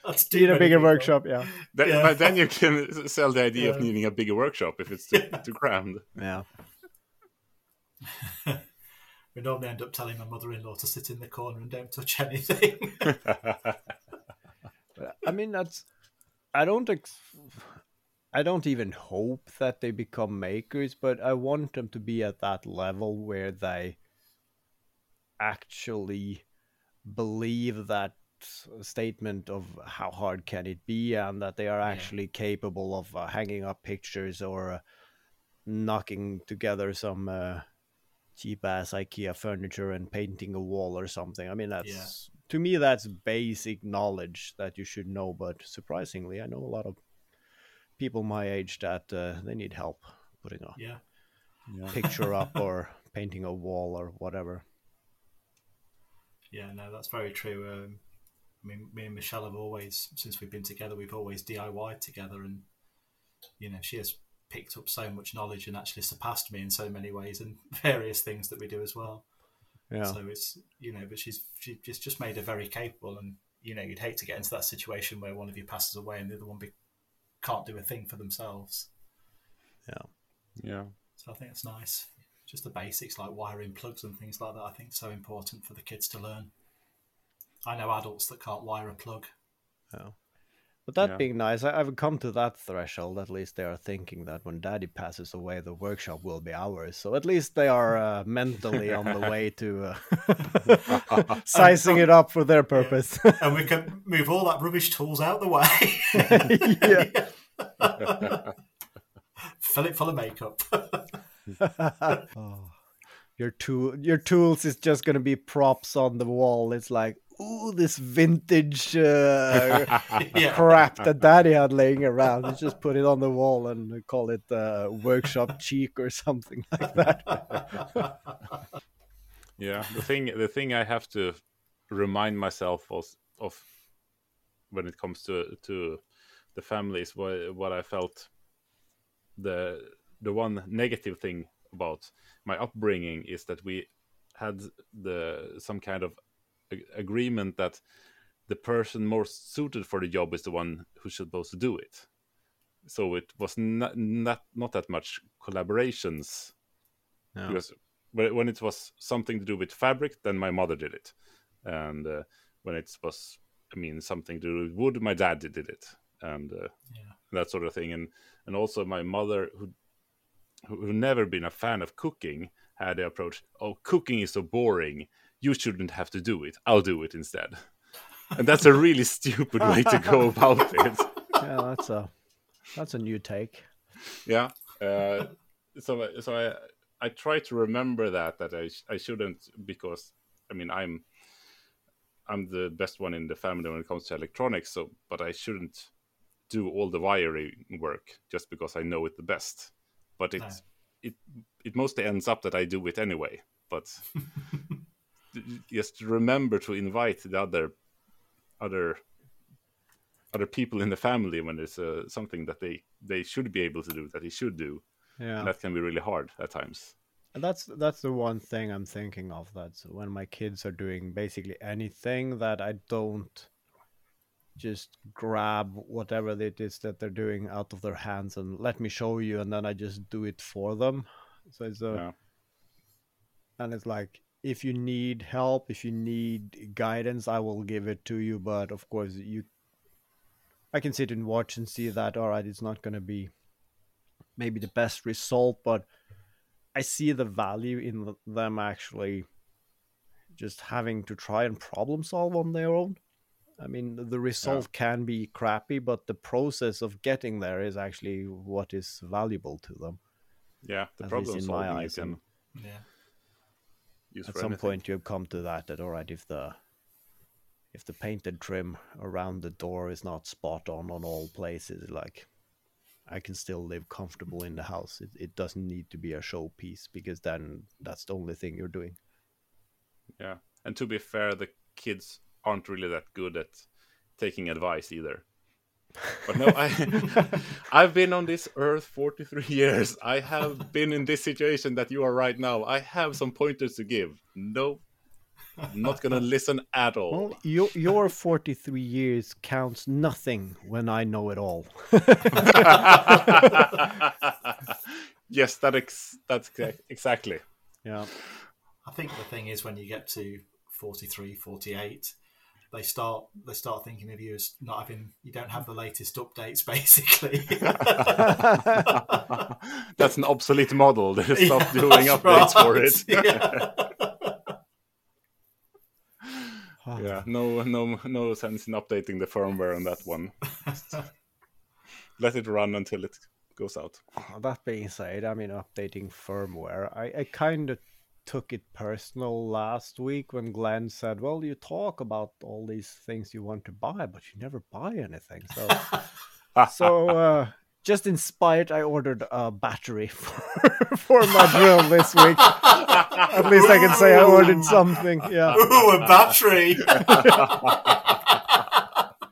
That's too many a bigger people. Workshop, yeah. But then you can sell the idea of needing a bigger workshop if it's too crammed. Yeah. We normally end up telling my mother-in-law to sit in the corner and don't touch anything. I mean, I don't even hope that they become makers, but I want them to be at that level where they actually believe that statement of how hard can it be, and that they are actually capable of hanging up pictures or knocking together some cheap-ass IKEA furniture and painting a wall or something. I mean, that's to me, that's basic knowledge that you should know. But surprisingly, I know a lot of people my age that they need help putting a picture up or painting a wall or whatever. Yeah, no, that's very true. I mean, me and Michelle have always, since we've been together, we've always DIY'd together, and you know, she has picked up so much knowledge and actually surpassed me in so many ways and various things that we do as well. Yeah. So it's, you know, but she's just made her very capable, and you know, you'd hate to get into that situation where one of you passes away and the other one can't do a thing for themselves. Yeah. Yeah. So I think it's nice. Just the basics like wiring plugs and things like that, I think is so important for the kids to learn. I know adults that can't wire a plug. Yeah. But that being nice, I've come to that threshold. At least they are thinking that when daddy passes away, the workshop will be ours. So at least they are mentally on the way to sizing it up for their purpose. And we can move all that rubbish tools out the way. Fill it full of makeup. Oh, your tools is just going to be props on the wall. It's like, ooh, this vintage crap that daddy had laying around. Let's just put it on the wall and call it workshop cheek or something like that. The thing I have to remind myself of when it comes to the families, what I felt the one negative thing about my upbringing is that we had some kind of agreement that the person most suited for the job is the one who's supposed to do it. So it was not that much collaborations. No. Because when it was something to do with fabric, then my mother did it. And when it was, something to do with wood, my dad did it. And that sort of thing. And also my mother, who never been a fan of cooking, had the approach, oh, cooking is so boring. You shouldn't have to do it. I'll do it instead. And that's a really stupid way to go about it. Yeah, that's a new take. Yeah. So I try to remember that I shouldn't, because I'm the best one in the family when it comes to electronics. But I shouldn't do all the wiring work just because I know it the best. But it mostly ends up that I do it anyway. But just remember to invite the other people in the family when there's something that they should be able to do, that they should do. Yeah. And that can be really hard at times. And that's the one thing I'm thinking of. That's when my kids are doing basically anything, that I don't just grab whatever it is that they're doing out of their hands and let me show you, and then I just do it for them. So it's and it's like, if you need help, if you need guidance, I will give it to you. But of course, I can sit and watch and see that, all right, it's not going to be maybe the best result, but I see the value in them actually just having to try and problem solve on their own. The result can be crappy, but the process of getting there is actually what is valuable to them. Yeah, the problem solving is in my eyes. Yeah. At some point you have come to that all right, if the painted trim around the door is not spot on all places, like I can still live comfortable in the house. It doesn't need to be a showpiece, because then that's the only thing you're doing. Yeah, and to be fair, the kids aren't really that good at taking advice either. But no, I've been on this earth 43 years. I have been in this situation that you are right now. I have some pointers to give. No, I'm not going to listen at all. Well, your 43 years counts nothing when I know it all. Yes, that's exactly. Yeah. I think the thing is, when you get to 43, 48... They start thinking of you as not having, you don't have the latest updates, basically. That's an obsolete model. They stop doing updates for it. Yeah. No sense in updating the firmware on that one. Let it run until it goes out. That being said, updating firmware, I kind of took it personal last week when Glenn said, well, you talk about all these things you want to buy, but you never buy anything. So, just in spite, I ordered a battery for my drill this week. At least I can say I ordered something. Yeah. Ooh, a battery!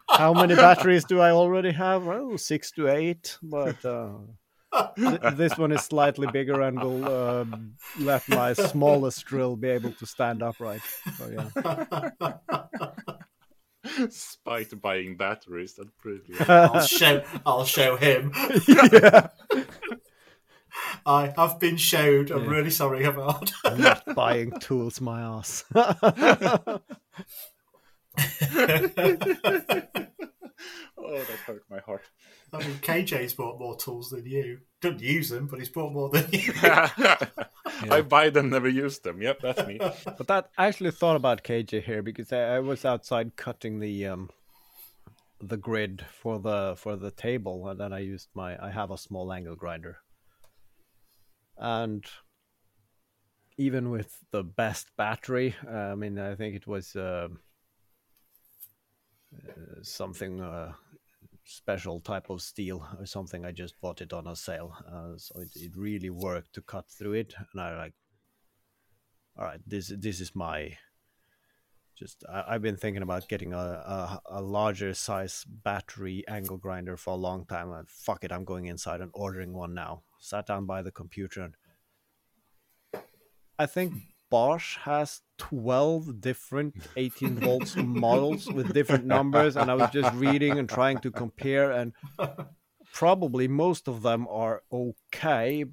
How many batteries do I already have? Well, 6 to 8, but... this one is slightly bigger and will let my smallest drill be able to stand upright. So, yeah. Despite buying batteries, that's pretty. I'll show him. Yeah. I have been showed. I'm really sorry, Havard. I'm not buying tools, my ass. Oh, that hurt my heart. KJ's bought more tools than you. Don't use them, but he's bought more than you. Yeah. I buy them, never use them. Yep, that's me. But I actually thought about KJ here, because I was outside cutting the grid for the table, and then I used I have a small angle grinder. And even with the best battery, I think it was something special type of steel or something. I just bought it on a sale, so it really worked to cut through it. And I like, all right, this is my Just I've been thinking about getting a larger size battery angle grinder for a long time. And fuck it, I'm going inside and ordering one now. Sat down by the computer, and I think Bosch has 12 different 18 volts models with different numbers, and I was just reading and trying to compare, and probably most of them are okay,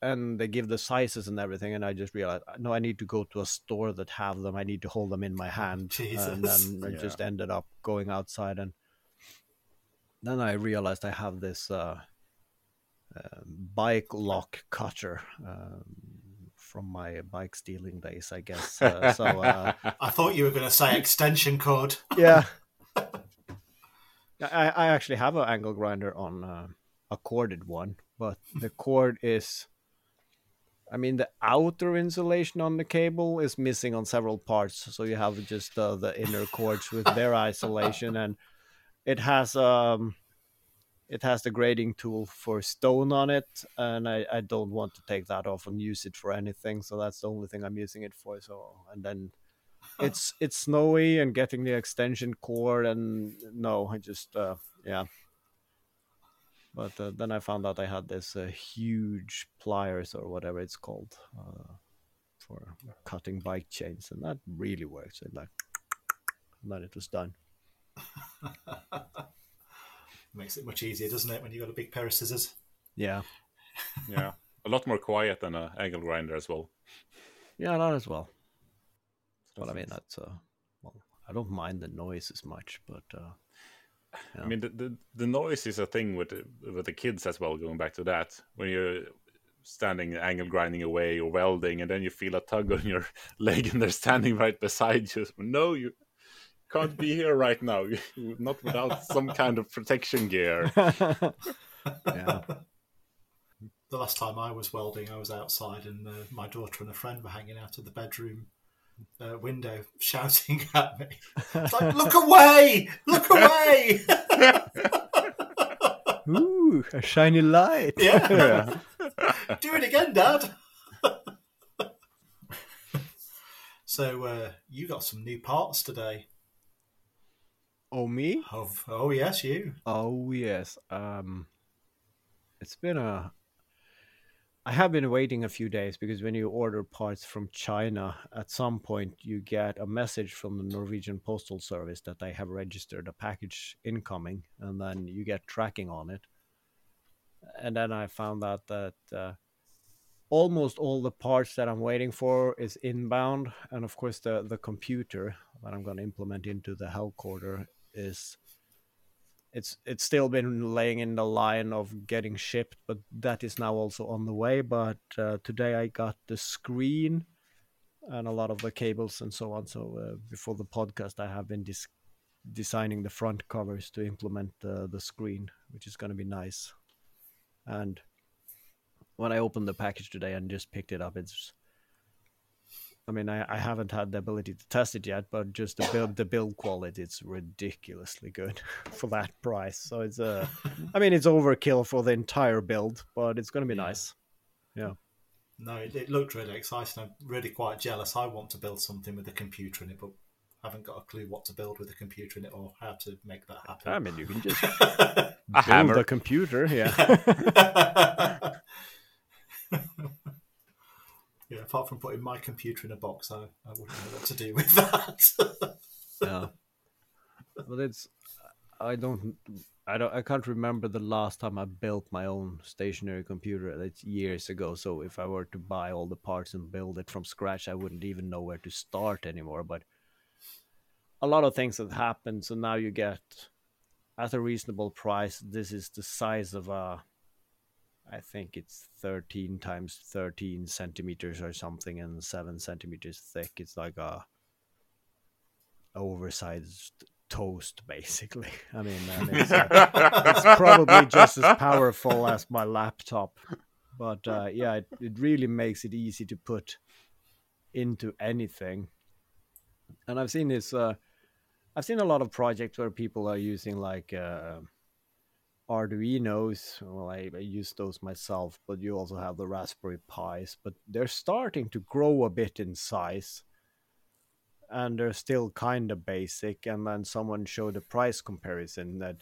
and they give the sizes and everything, and I just realized, no, I need to go to a store that have them. I need to hold them in my hand. Jesus. And then I just ended up going outside, and then I realized I have this bike lock cutter from my bike stealing days, I guess. I thought you were going to say extension cord. Yeah. I actually have an angle grinder on a corded one, but the cord is... I mean, the outer insulation on the cable is missing on several parts, so you have just the inner cords with their isolation, and it has the grading tool for stone on it, and I don't want to take that off and use it for anything, so that's the only thing I'm using it for. So, and then it's snowy, and getting the extension cord, and no, I just yeah. But then I found out I had this huge pliers or whatever it's called for cutting bike chains, and that really works. And then it was done. Makes it much easier, doesn't it, when you've got a big pair of scissors? Yeah. Yeah. A lot more quiet than an angle grinder as well. Yeah, not as well. Well, I mean, that's well, I don't mind the noise as much, but yeah. I mean, the noise is a thing with the kids as well. Going back to that, when you're standing angle grinding away or welding, and then you feel a tug on your leg, and they're standing right beside you. No, you can't be here right now. Not without some kind of protection gear. Yeah. The last time I was welding, I was outside, and my daughter and a friend were hanging out of the bedroom window shouting at me. It's like, look away! Look away! Ooh, a shiny light. Yeah. Do it again, Dad. So you got some new parts today. Oh, me? Oh yes, you. Oh, yes. It's been a... I have been waiting a few days, because when you order parts from China, at some point you get a message from the Norwegian Postal Service that they have registered a package incoming, and then you get tracking on it. And then I found out that almost all the parts that I'm waiting for is inbound, and of course the computer that I'm going to implement into the Hellcorder is... It's still been laying in the line of getting shipped, but that is now also on the way. But today I got the screen and a lot of the cables and so on. So before the podcast, I have been designing the front covers to implement the screen, which is going to be nice. And when I opened the package today and just picked it up, it's... I mean, I haven't had the ability to test it yet, but just the build quality, it's ridiculously good for that price. So it's I mean, it's overkill for the entire build, but it's going to be nice. Yeah. No, it looked really exciting. I'm really quite jealous. I want to build something with a computer in it, but I haven't got a clue what to build with a computer in it or how to make that happen. I mean, you can just build a computer. Yeah. Yeah, apart from putting my computer in a box, I wouldn't know what to do with that. Yeah, but I can't remember the last time I built my own stationary computer. It's years ago. So if I were to buy all the parts and build it from scratch, I wouldn't even know where to start anymore. But a lot of things have happened. So now you get, at a reasonable price, this is the size of a... I think it's 13 times 13 centimeters or something, and 7 centimeters thick. It's like a oversized toast, basically. I mean, it's probably just as powerful as my laptop. But yeah, it really makes it easy to put into anything. And I've seen this... I've seen a lot of projects where people are using like... Arduinos, well, I use those myself, but you also have the Raspberry Pis, but they're starting to grow a bit in size. and they're still kind of basic. And then someone showed a price comparison that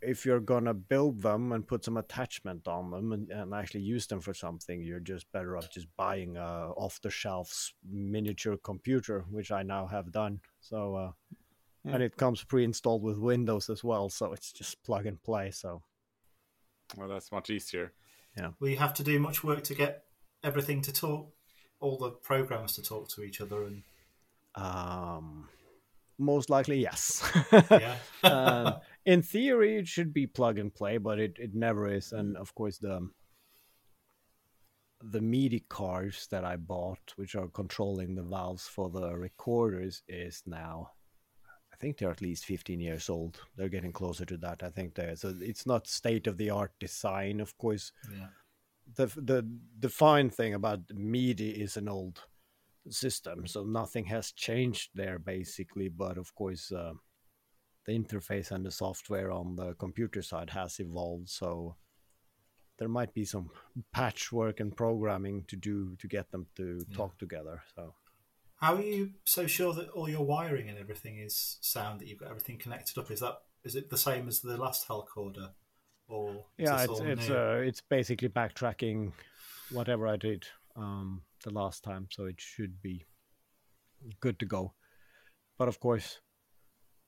if you're going to build them and put some attachment on them and actually use them for something, you're just better off just buying a off-the-shelf miniature computer, which I now have done. So, and it comes pre-installed with Windows as well. So it's just plug and play. So, well, that's much easier. Yeah. Well, you have to do much work to get everything to talk, all the programs to talk to each other. And most likely, yes. Yeah. In theory, it should be plug and play, but it never is. And of course, the MIDI cards that I bought, which are controlling the valves for the recorders, is now, I think they're at least 15 years old. They're getting closer to that, I think. So it's not state-of-the-art design, of course. Yeah. The fine thing about MIDI is an old system, so nothing has changed there, basically. But of course, the interface and the software on the computer side has evolved, so there might be some patchwork and programming to do to get them to talk together. So, how are you so sure that all your wiring and everything is sound, that you've got everything connected up? Is it the same as the last Hellcorder? Or it's basically backtracking whatever I did the last time, so it should be good to go. But of course,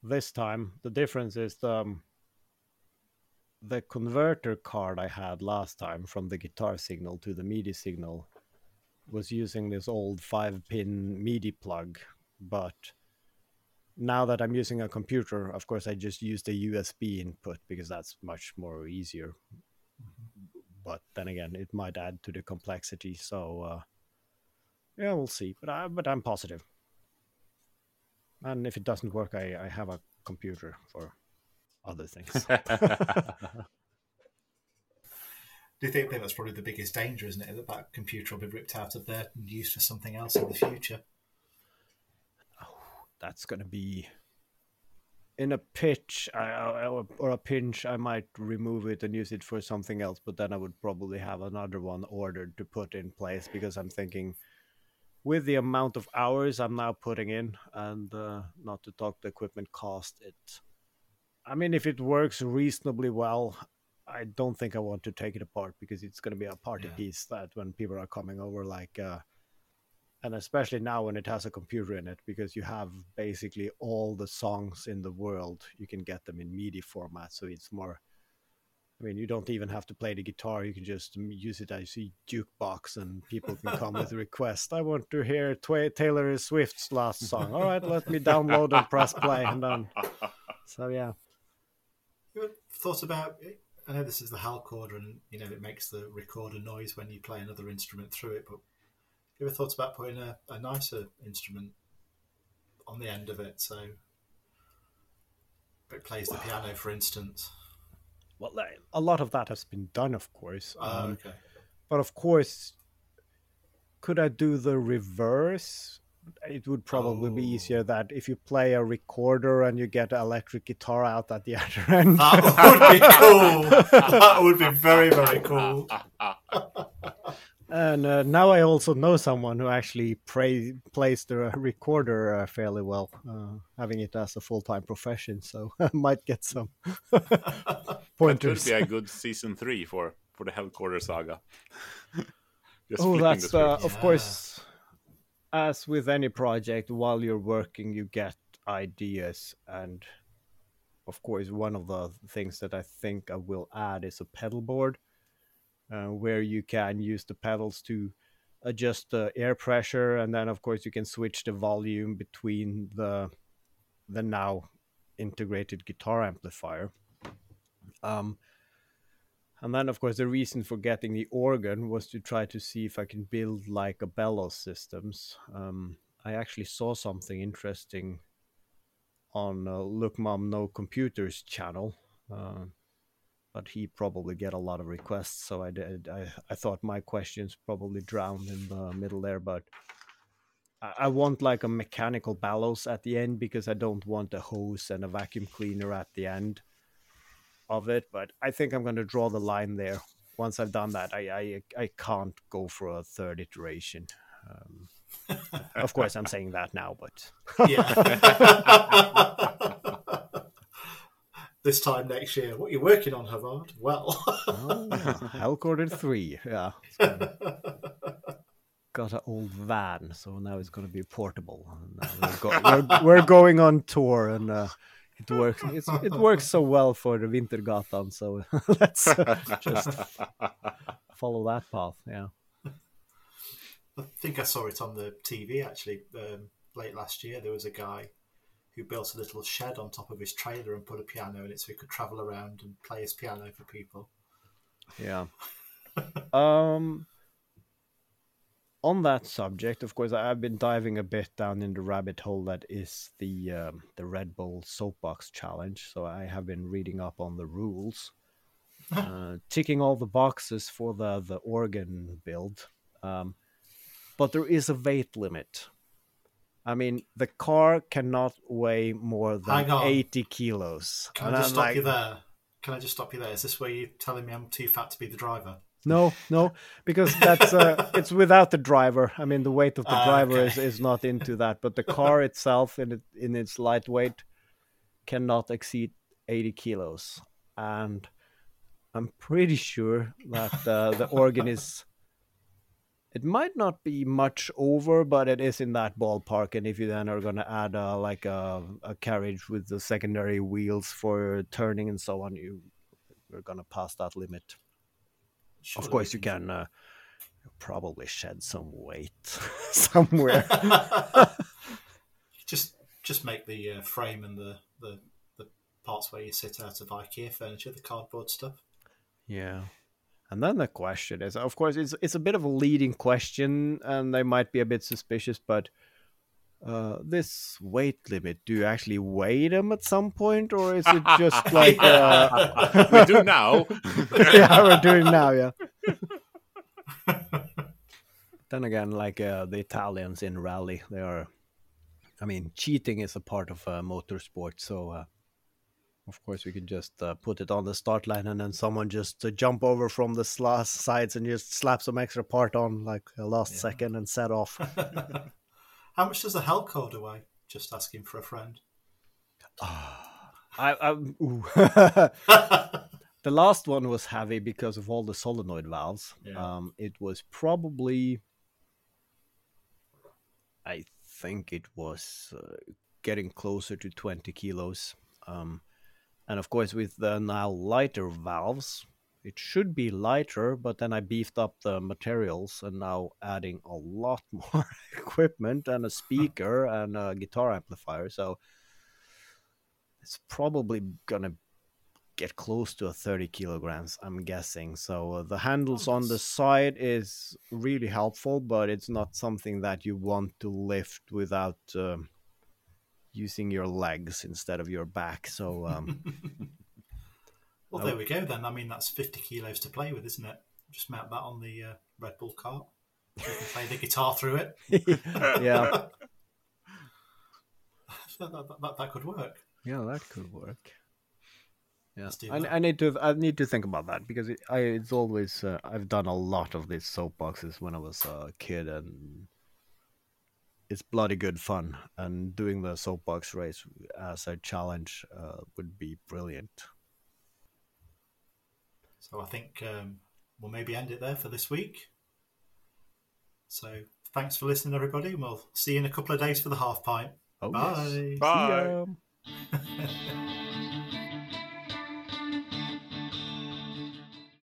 this time, the difference is the converter card I had last time from the guitar signal to the MIDI signal was using this old 5-pin MIDI plug. But now that I'm using a computer, of course, I just used a USB input because that's much more easier. Mm-hmm. But then again, it might add to the complexity. So, yeah, we'll see. But I'm positive. And if it doesn't work, I have a computer for other things. Do you think that's probably the biggest danger, isn't it? That computer will be ripped out of there and used for something else in the future. Oh, that's going to be... In a pitch or a pinch, I might remove it and use it for something else, but then I would probably have another one ordered to put in place, because I'm thinking... With the amount of hours I'm now putting in, and not to talk the equipment cost, if it works reasonably well, I don't think I want to take it apart, because it's going to be a party piece that when people are coming over, and especially now when it has a computer in it, because you have basically all the songs in the world, you can get them in MIDI format, so it's more... you don't even have to play the guitar. You can just use it as a jukebox, and people can come with a request. I want to hear Taylor Swift's last song. All right, let me download and press play. And then... So, yeah. You thought about, I know this is the Hellcorder, and it makes the recorder noise when you play another instrument through it, but you ever thought about putting a nicer instrument on the end of it? So it plays the piano, for instance. Well, a lot of that has been done, of course. Okay. But of course, could I do the reverse? It would probably be easier that if you play a recorder and you get an electric guitar out at the other end. That would be cool. That would be very, very cool. And now I also know someone who actually plays the recorder fairly well, having it as a full-time profession, so I might get some pointers. That would be a good season 3 for the Hellcorder saga. That's, of course, as with any project, while you're working, you get ideas. And, of course, one of the things that I think I will add is a pedal board. Where you can use the pedals to adjust the air pressure, and then of course you can switch the volume between the now integrated guitar amplifier. And then of course the reason for getting the organ was to try to see if I can build like a bellows systems. I actually saw something interesting on Look Mom No Computers channel. But he probably get a lot of requests, so I did. I thought my questions probably drowned in the middle there, but I want like a mechanical bellows at the end, because I don't want a hose and a vacuum cleaner at the end of it. But I think I'm going to draw the line there. Once I've done that, I can't go for a third iteration. Of course, I'm saying that now, but this time next year, what are you working on, Havard? Well, Hellcorder 3. Yeah, got an old van, so now it's going to be portable. We're going on tour, and it works. It works so well for the Wintergatan, so let's just follow that path. Yeah. I think I saw it on the TV, actually, late last year. There was a guy who built a little shed on top of his trailer and put a piano in it so he could travel around and play his piano for people. Yeah. On that subject, of course, I've been diving a bit down in the rabbit hole that is the Red Bull Soapbox Challenge. So I have been reading up on the rules, ticking all the boxes for the organ build. But there is a weight limit. I mean, the car cannot weigh more than 80 kilos. Can I just stop you there? Is this where you're telling me I'm too fat to be the driver? No, because that's it's without the driver. I mean, the weight of the driver is not into that. But the car itself, in its lightweight, cannot exceed 80 kilos. And I'm pretty sure that the organ is... It might not be much over, but it is in that ballpark. And if you then are going to add a carriage with the secondary wheels for turning and so on, you're going to pass that limit. Surely. Of course, you can probably shed some weight somewhere. just make the frame and the parts where you sit out of IKEA furniture, the cardboard stuff. Yeah. And then the question is, of course, it's a bit of a leading question, and they might be a bit suspicious, but this weight limit, do you actually weigh them at some point, or is it just like... We do now. Yeah, we're doing now, yeah. Then again, like the Italians in rally, they are... I mean, cheating is a part of motorsport, so... Of course, we could just put it on the start line and then someone just jump over from the sides and just slap some extra part on, like last second, and set off. How much does the Hellcorder weigh? Just asking for a friend. The last one was heavy because of all the solenoid valves. Yeah. It was probably... I think it was getting closer to 20 kilos. And of course, with the now lighter valves, it should be lighter, but then I beefed up the materials and now adding a lot more equipment and a speaker and a guitar amplifier. So it's probably going to get close to 30 kilograms, I'm guessing. So the handles on the side is really helpful, but it's not something that you want to lift without... using your legs instead of your back. So well, there we go then. I mean, that's 50 kilos to play with, isn't it? Just mount that on the Red Bull cart. You can play the guitar through it. Yeah. that could work. Yeah, that could work. Yeah. I need to think about that, because it's always I've done a lot of these soapboxes when I was a kid, and it's bloody good fun, and doing the soapbox race as a challenge would be brilliant. So I think we'll maybe end it there for this week. So thanks for listening, everybody, and we'll see you in a couple of days for the half pint. Bye. Yes. Bye. See ya.